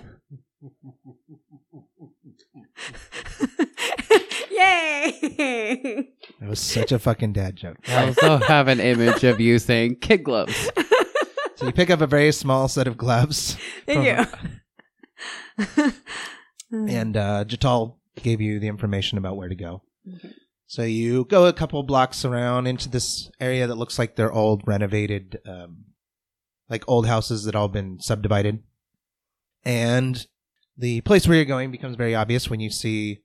Yay! That was such a fucking dad joke. I also have an image of you saying kid gloves. So you pick up a very small set of gloves. Thank you. And Jaddle gave you the information about where to go. Okay. So you go a couple blocks around into this area that looks like they're old renovated, like old houses that all been subdivided. And the place where you're going becomes very obvious when you see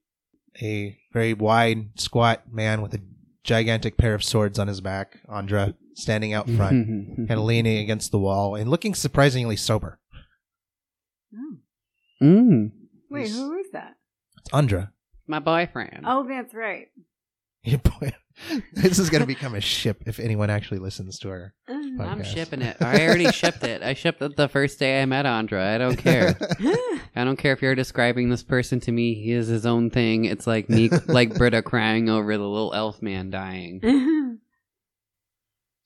a very wide, squat man with a gigantic pair of swords on his back, Andra, standing out front, kind of leaning against the wall and looking surprisingly sober. Oh. Mm. Wait, who is that? It's Andra. My boyfriend. Oh, that's right. Your boy. This is going to become a ship if anyone actually listens to our podcast. I'm shipping it. I already shipped it. I shipped it the first day I met Andra. I don't care. I don't care if you're describing this person to me. He is his own thing. It's like me, like Britta crying over the little elf man dying.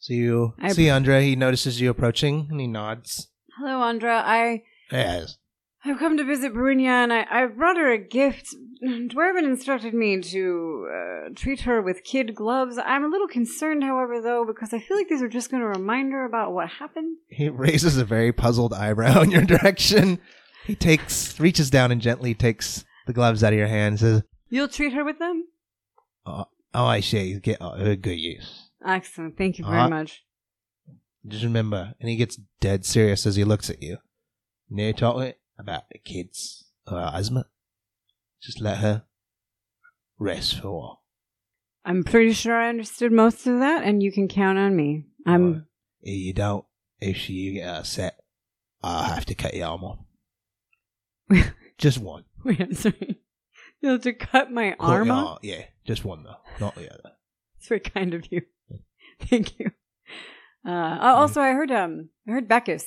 So you see Andra. He notices you approaching and he nods. Hello, Andra. Yes. I've come to visit Brynja, and I brought her a gift. Dwarven instructed me to treat her with kid gloves. I'm a little concerned, however, though, because I feel like these are just going to remind her about what happened. He raises a very puzzled eyebrow in your direction. He reaches down and gently takes the gloves out of your hand and says, "You'll treat her with them?" Oh, I say, get her good use. Excellent. Thank you very much. Just remember, and he gets dead serious as he looks at you. No talking about the kids or asthma. Just let her rest for a while. I'm pretty sure I understood most of that, and you can count on me. If you don't, if you get upset, I'll have to cut your arm off. Just one. Wait, I'm sorry. You'll have to cut my arm off? Yeah, just one though, not the other. That's very kind of you. Thank you. Also, I heard Beckus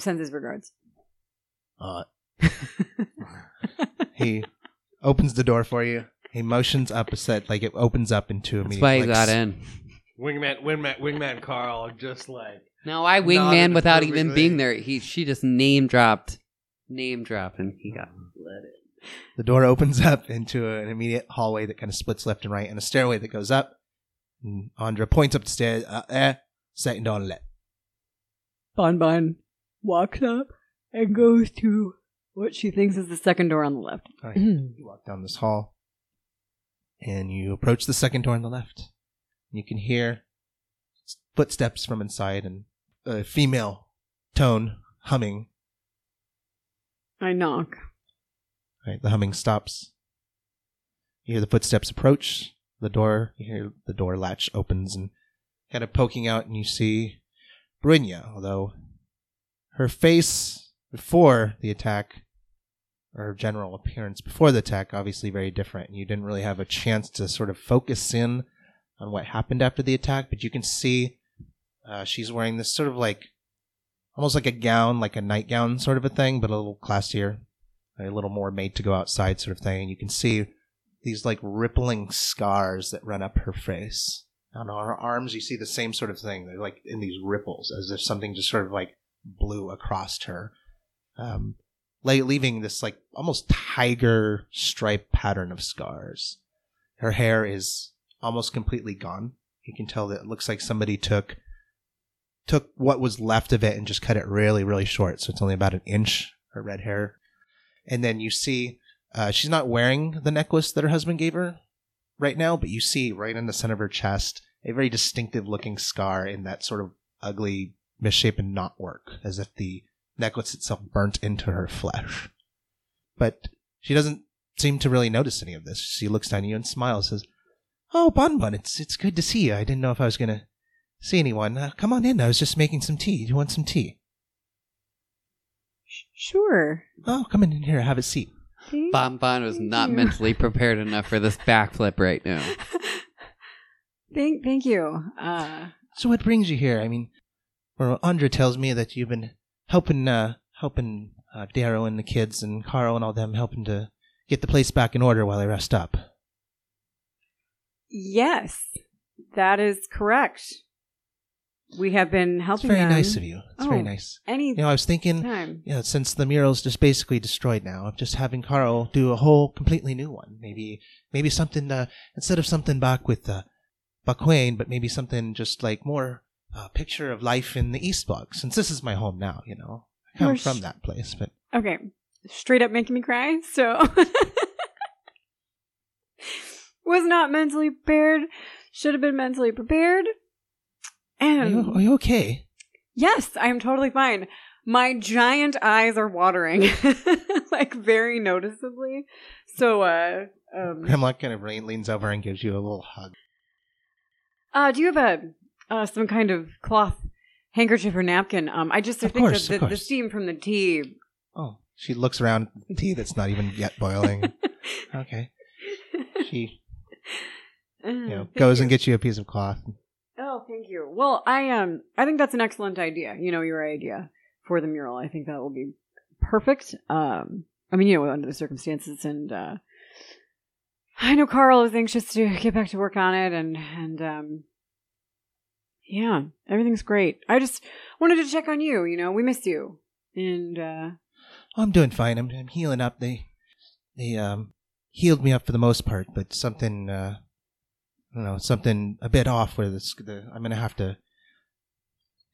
sends his regards. He opens the door for you. He motions up a set, like it opens up into a meeting. That's why he got in. Wingman Carl, just like... No, I wingman without even being there. She just name dropped, and he got let in. The door opens up into an immediate hallway that kind of splits left and right, and a stairway that goes up. And Andra points up the stairs, second on the left. Bonbon walks up and goes to what she thinks is the second door on the left. Right. You walk down this hall, and you approach the second door on the left. You can hear footsteps from inside and a female tone humming. I knock. All right, the humming stops. You hear the footsteps approach. You hear the door latch opens, and kind of poking out, and you see Brynja, although her face before the attack, or her general appearance before the attack, obviously very different, and you didn't really have a chance to sort of focus in on what happened after the attack, but you can see she's wearing this sort of like, almost like a gown, like a nightgown sort of a thing, but a little classier, a little more made to go outside sort of thing, and you can see these like rippling scars that run up her face. On her arms, you see the same sort of thing. They're like in these ripples, as if something just sort of like blew across her, leaving this like almost tiger stripe pattern of scars. Her hair is almost completely gone. You can tell that it looks like somebody took what was left of it and just cut it really, really short. So it's only about an inch, her red hair. And then you see she's not wearing the necklace that her husband gave her right now, but you see right in the center of her chest a very distinctive looking scar in that sort of ugly, misshapen knotwork, as if the necklace itself burnt into her flesh. But she doesn't seem to really notice any of this. She looks down at you and smiles, says, "Oh, Bonbon, it's good to see you. I didn't know if I was going to see anyone. Come on in. I was just making some tea. Do you want some tea?" Sure. "Oh, come in here. Have a seat." Bonbon was not mentally prepared enough for this backflip right now. Thank you. So what brings you here? I mean, well, Andra tells me that you've been helping Darrow and the kids and Carl and all them, helping to get the place back in order while I rest up. Yes, that is correct. We have been helping them. It's very nice of you. It's very nice. I was thinking, since the mural's just basically destroyed now, of just having Carl do a whole completely new one. Maybe something, instead of something back with Bakwain, but maybe something just like more picture of life in the East Block, since this is my home now, I come from that place. But okay, straight up making me cry, so... Was not mentally prepared. Should have been mentally prepared. Are you okay? Yes, I am totally fine. My giant eyes are watering, like very noticeably. So, Gremlock kind of leans over and gives you a little hug. Do you have some kind of cloth handkerchief or napkin? I just think that the steam from the tea. Oh, she looks around at the tea that's not even yet boiling. Okay, she goes and gets you a piece of cloth. Oh, thank you. Well, I think that's an excellent idea. Your idea for the mural. I think that will be perfect. Under the circumstances, and I know Carl is anxious to get back to work on it, and yeah, everything's great. I just wanted to check on you. We missed you, and I'm doing fine. I'm healing up. They healed me up for the most part, but something. Something a bit off where I'm going to have to,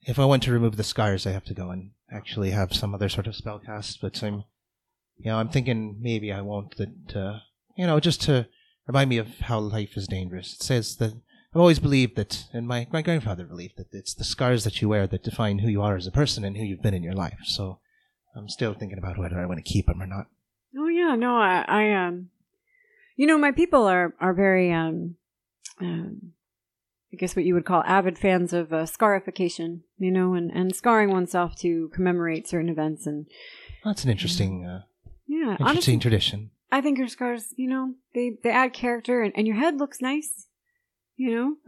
if I want to remove the scars, I have to go and actually have some other sort of spell cast. But I'm thinking maybe I won't, just to remind me of how life is dangerous. It says that I've always believed that, and my grandfather believed that it's the scars that you wear that define who you are as a person and who you've been in your life. So I'm still thinking about whether I want to keep them or not. Oh, yeah, no, I my people are very, I guess what you would call avid fans of scarification, and scarring oneself to commemorate certain events. And that's an interesting, interesting honestly, tradition. I think your scars, they add character, and your head looks nice.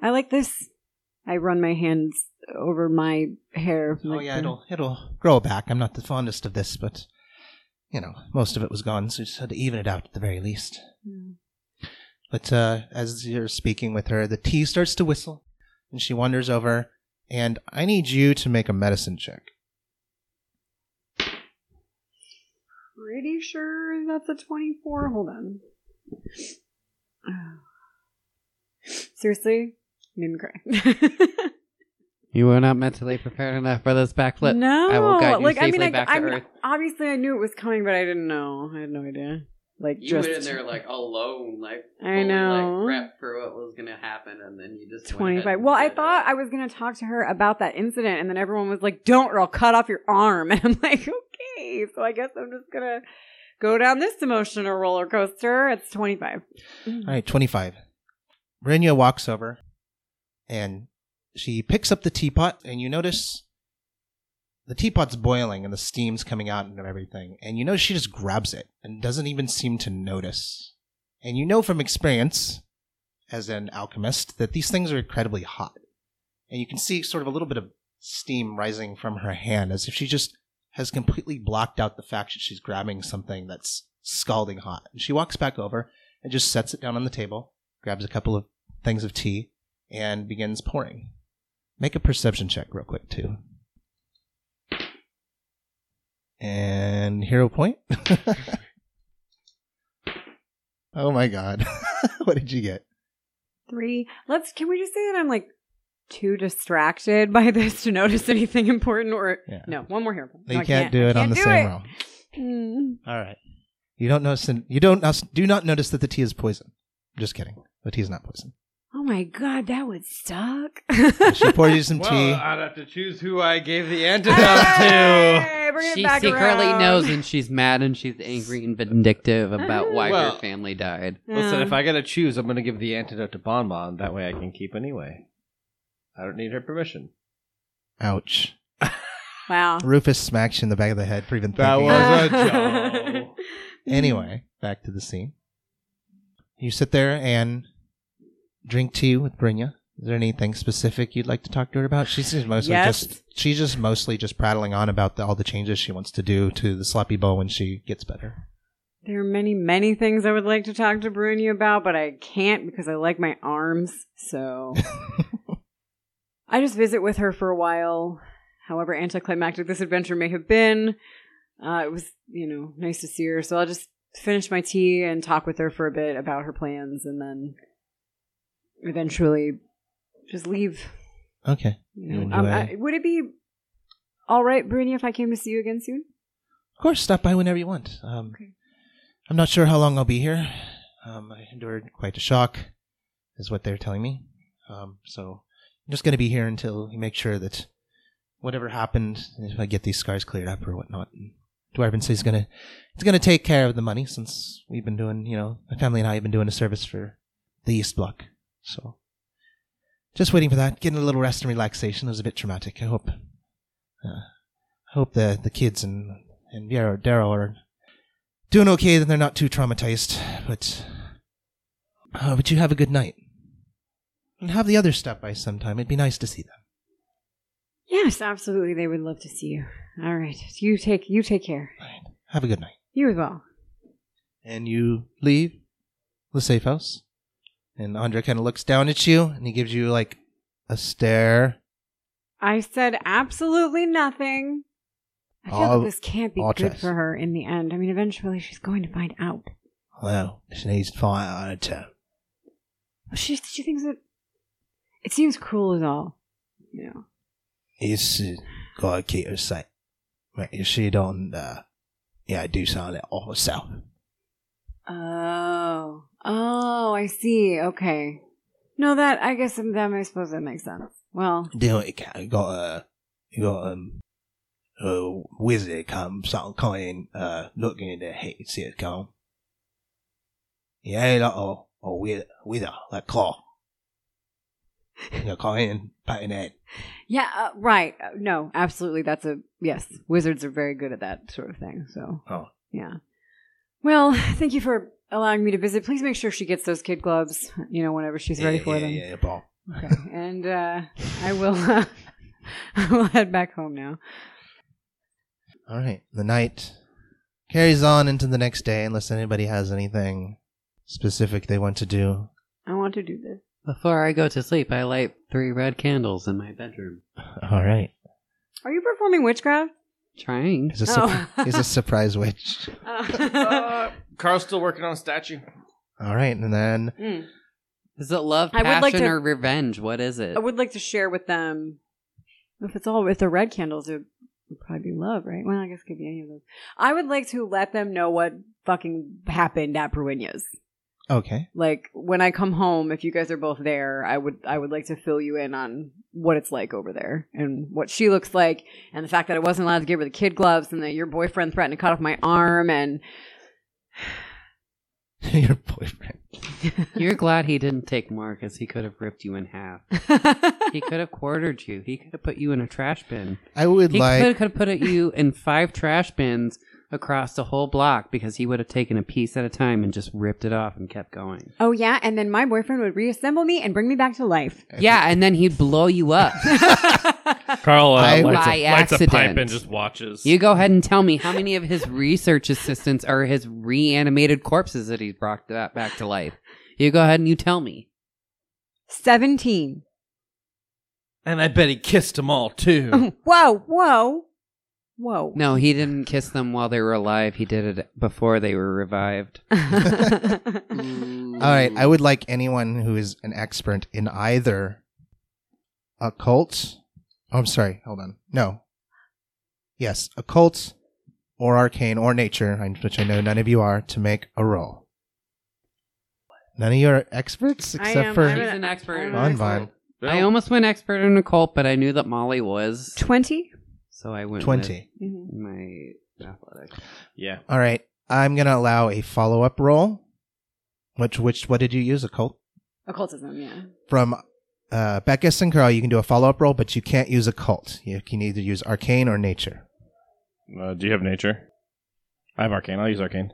I like this. I run my hands over my hair. It'll grow back. I'm not the fondest of this, but most of it was gone, so just had to even it out at the very least. Mm. But as you're speaking with her, the tea starts to whistle, and she wanders over, and I need you to make a medicine check. Pretty sure that's a 24. Hold on. Seriously? Made me cry. You were not mentally prepared enough for this backflip. No. I will guide you safely back to Earth. Obviously, I knew it was coming, but I didn't know. I had no idea. Like you went in there like alone, like I know, like prep for what was gonna happen, and then you just 25. Well, I thought I was gonna talk to her about that incident, and then everyone was like, "Don't, or I'll cut off your arm." And I'm like, "Okay, so I guess I'm just gonna go down this emotional roller coaster." It's 25. All right, 25. Brynja walks over, and She picks up the teapot, and you notice the teapot's boiling, and the steam's coming out and everything. And you know she just grabs it and doesn't even seem to notice. And you know from experience, as an alchemist, that these things are incredibly hot. And you can see sort of a little bit of steam rising from her hand, as if she just has completely blocked out the fact that she's grabbing something that's scalding hot. And she walks back over and just sets it down on the table, grabs a couple of things of tea, and begins pouring. Make a perception check real quick, too. And hero point. Oh, my God. What did you get? 3. Can we just say that I'm, too distracted by this to notice anything important? Or yeah. No, one more hero point. No, you can't do it on the same roll. All right. You don't notice. Do not notice that the tea is poison. I'm just kidding. The tea is not poison. Oh my God, that would suck. She poured you some tea. I'd have to choose who I gave the antidote to. She secretly knows, and she's mad, and she's angry and vindictive about why her family died. Listen, if I gotta choose, I'm gonna give the antidote to Bonbon. That way, I can keep Aniwe. I don't need her permission. Ouch! Wow. Rufus smacks you in the back of the head for even thinking. That was a joke. Anyway, back to the scene. You sit there and drink tea with Brynja. Is there anything specific you'd like to talk to her about? She's just mostly prattling on about all the changes she wants to do to the Sloppy Bowl when she gets better. There are many, many things I would like to talk to Brynja about, but I can't because I like my arms. So I just visit with her for a while. However anticlimactic this adventure may have been, it was, nice to see her. So I'll just finish my tea and talk with her for a bit about her plans, and then eventually just leave. Okay. Would it be all right, Brynja, if I came to see you again soon? Of course. Stop by whenever you want. Okay. I'm not sure how long I'll be here. I endured quite a shock, is what they're telling me. So I'm just going to be here until we make sure that whatever happened, if I get these scars cleared up or whatnot. Dwarven says it's gonna take care of the money, since we've been doing, my family and I have been doing a service for the East Block. So just waiting for that, getting a little rest and relaxation. It was a bit traumatic. I hope the kids and Viedero are doing okay, that they're not too traumatized. But you have a good night. And have the others stop by sometime. It'd be nice to see them. Yes, absolutely. They would love to see you. All right. You take care. All right. Have a good night. You as well. And you leave the safe house. And Andra kind of looks down at you, and he gives you, a stare. I said absolutely nothing. I feel like this can't be good for her in the end. I mean, eventually she's going to find out. Well, she needs to find out of town. She thinks that it seems cruel as all, It's gotta keep her safe. Right, if she don't, do something like all herself. Oh, I see. Okay. No, I suppose that makes sense. Well, do it. You got a wizard come in, looking in their head, see it come. Yeah, wither like claw. Call in, patting head. Yeah, right. No, absolutely. Yes. Wizards are very good at that sort of thing. So, yeah. Well, thank you for allowing me to visit. Please make sure she gets those kid gloves, whenever she's ready for them. Yeah, Paul. Okay. And I will head back home now. All right. The night carries on into the next day, unless anybody has anything specific they want to do. I want to do this. Before I go to sleep, I light 3 red candles in my bedroom. All right. Are you performing witchcraft? Trying. He's a surprise witch. Carl's still working on a statue. All right, and then... Is it love, passion, or revenge? What is it? I would like to share with them... If they're red candles, it would probably be love, right? Well, I guess it could be any of those. I would like to let them know what fucking happened at Brynja's. Okay. When I come home, if you guys are both there, I would like to fill you in on what it's like over there and what she looks like, and the fact that I wasn't allowed to give her the kid gloves, and that your boyfriend threatened to cut off my arm, and Your boyfriend. You're glad he didn't take Marcus. He could have ripped you in half. He could have quartered you. He could have put you in a trash bin. He could have put you in 5 trash bins across the whole block, because he would have taken a piece at a time and just ripped it off and kept going. Oh, yeah. And then my boyfriend would reassemble me and bring me back to life. Yeah. And then he'd blow you up. Carl lights a pipe and just watches. You go ahead and tell me how many of his research assistants are his reanimated corpses that he's brought back to life. You go ahead and you tell me. 17. And I bet he kissed them all, too. Whoa. No, he didn't kiss them while they were alive. He did it before they were revived. All right. I would like anyone who is an expert in either occults. Oh, I'm sorry. Hold on. No. Yes. Occults or arcane or nature, which I know none of you are, to make a roll. None of you are experts except for an expert. Bonbon. I almost went expert in occult, but I knew that Molly was. 20? So I went 20. My athletic. Yeah. All right. I'm going to allow a follow-up roll. What did you use? Occult? Occultism, yeah. From Beckus and Carl, you can do a follow-up roll, but you can't use occult. You can either use arcane or nature. Do you have nature? I have arcane. I'll use arcane.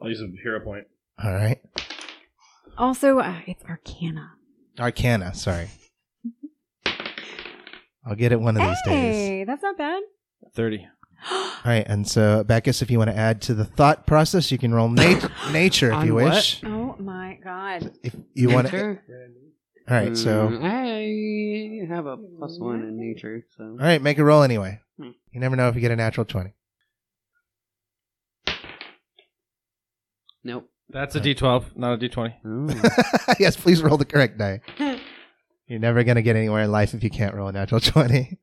I'll use a hero point. All right. Also, it's arcana. Arcana, sorry. I'll get it one of these days. Hey, that's not bad. 30. All right, and so, Beckus, if you want to add to the thought process, you can roll nature if you wish. Oh, my God. If you want to. All right, so. I have a +1 in nature, so. All right, make a roll anyway. You never know if you get a natural 20. Nope. That's a D12, not a D20. Yes, please roll the correct die. You're never going to get anywhere in life if you can't roll a natural 20.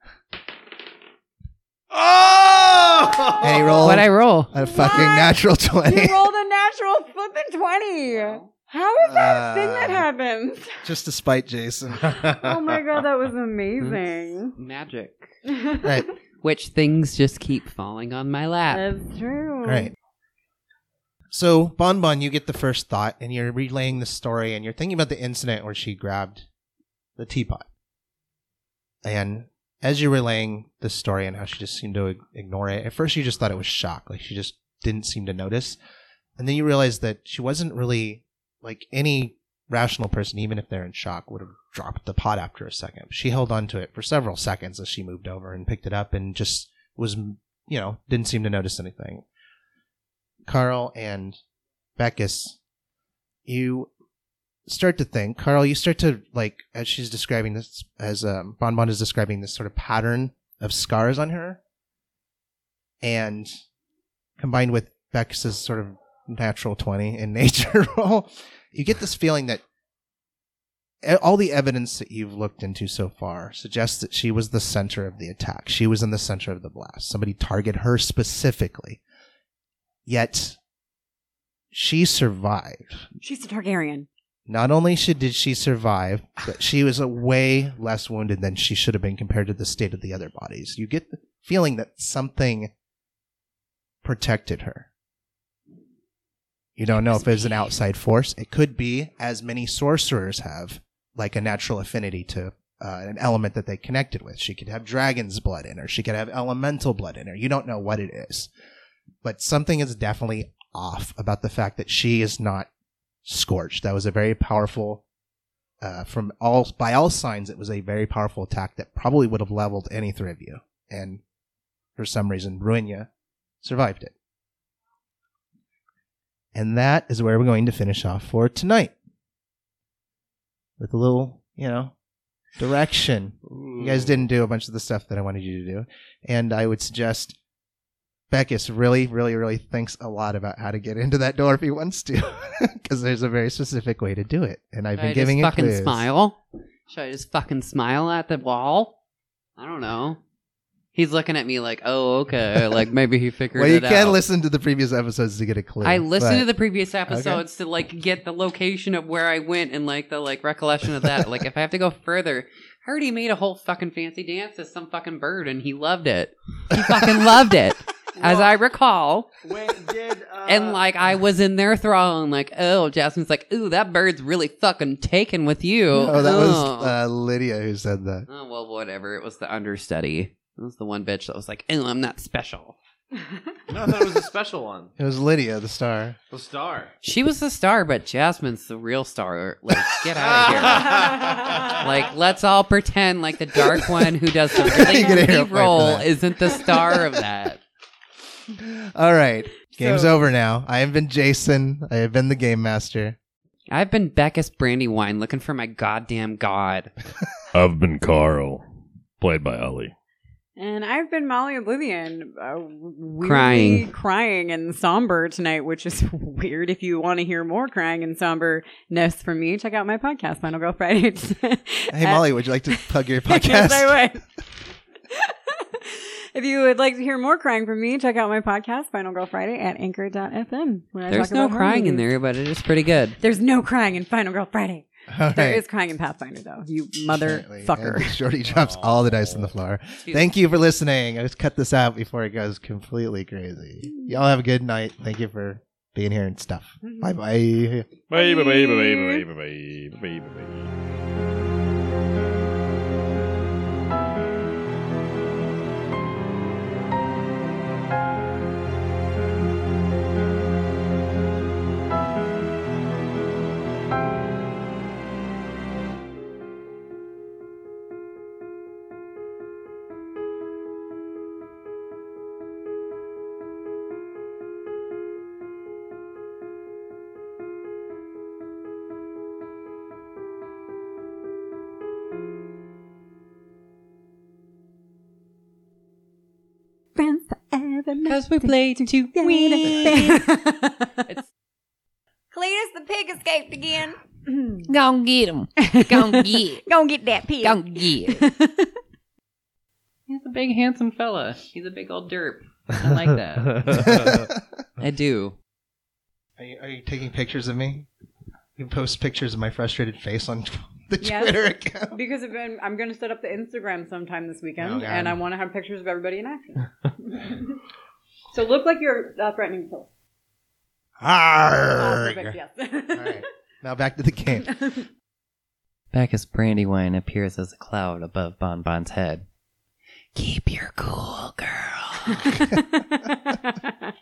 Oh! And he rolled. What'd I roll? A fucking natural 20. You rolled a natural flipping 20. How is that a thing that happens? Just to spite Jason. Oh my God, that was amazing. Magic. Right. Which things just keep falling on my lap. That's true. Right. So, Bonbon, you get the first thought, and you're relaying the story, and you're thinking about the incident where she grabbed the teapot. And as you're relaying the story and how she just seemed to ignore it, at first you just thought it was shock. Like, she just didn't seem to notice. And then you realize that she wasn't really, like, any rational person, even if they're in shock, would have dropped the pot after a second. She held on to it for several seconds as she moved over and picked it up and just was, you know, didn't seem to notice anything. Carl and Beckus, you start to think, Carl, you start to, like, as she's describing this, as Bonbon is describing this sort of pattern of scars on her, and combined with Beckus' sort of natural 20 in nature roll, you get this feeling that all the evidence that you've looked into so far suggests that she was the center of the attack. She was in the center of the blast. Somebody targeted her specifically. Yet, she survived. She's a Targaryen. Not only did she survive, but she was way less wounded than she should have been compared to the state of the other bodies. You get the feeling that something protected her. You don't know if it was an outside force. It could be, as many sorcerers have, like a natural affinity to an element that they connected with. She could have dragon's blood in her. She could have elemental blood in her. You don't know what it is. But something is definitely off about the fact that she is not scorched. That was a very powerful, by all signs, it was a very powerful attack that probably would have leveled any three of you. And for some reason, Brynja survived it. And that is where we're going to finish off for tonight. With a little, you know, direction. You guys didn't do a bunch of the stuff that I wanted you to do. And I would suggest Beckus really, really, really thinks a lot about how to get into that door if he wants to, because there's a very specific way to do it, and I've been giving it clues. Should I just fucking smile? Should I just fucking smile at the wall? I don't know. He's looking at me like, oh, okay, like maybe he figured it out. Well, you can listen to the previous episodes to get a clue. I listened to the previous episodes to like get the location of where I went and like the like recollection of that. Like if I have to go further. I already made a whole fucking fancy dance to some fucking bird and he loved it. He fucking loved it. as I recall. And like I was in their thrall and like, oh, Jasmine's like, ooh, that bird's really fucking taken with you. Oh, that was Lydia who said that. Oh, well, whatever. It was the understudy. It was the one bitch that was like, oh, I'm not special. No, that was a special one. It was Lydia, the star. The star. She was the star, but Jasmine's the real star. Like, get out of here. Like, let's all pretend like the dark one who does the really big role isn't the star of that. All right. Game's over now. I have been Jason. I have been the game master. I've been Beckus Brandywine looking for my goddamn god. I've been Carl, played by Ollie. And I've been Molly Oblivion, crying and somber tonight, which is weird. If you want to hear more crying and somberness from me, check out my podcast, Final Girl Friday. Hey, Molly, would you like to plug your podcast? Yes, I would. If you would like to hear more crying from me, check out my podcast, Final Girl Friday, at anchor.fm. There's no crying in there, but it is pretty good. There's no crying in Final Girl Friday. All there is crying in Pathfinder, though. You motherfucker. Shorty drops all the dice on the floor. Thank you for listening. I just cut this out before it goes completely crazy. Y'all have a good night. Thank you for being here and stuff. Bye-bye. Bye-bye. Because we played to win. Cletus the pig escaped again. Gonna get him. Gonna get that pig. Gonna get. He's a big handsome fella. He's a big old derp. I like that. I do. Are you taking pictures of me? You post pictures of my frustrated face on the Twitter account. Because I'm going to set up the Instagram sometime this weekend, and I want to have pictures of everybody in action. So look like you're threatening to kill. Arrgh! Perfect, yes. All right. Now back to the game. Beckus Brandywine appears as a cloud above Bonbon's head. Keep your cool, girl.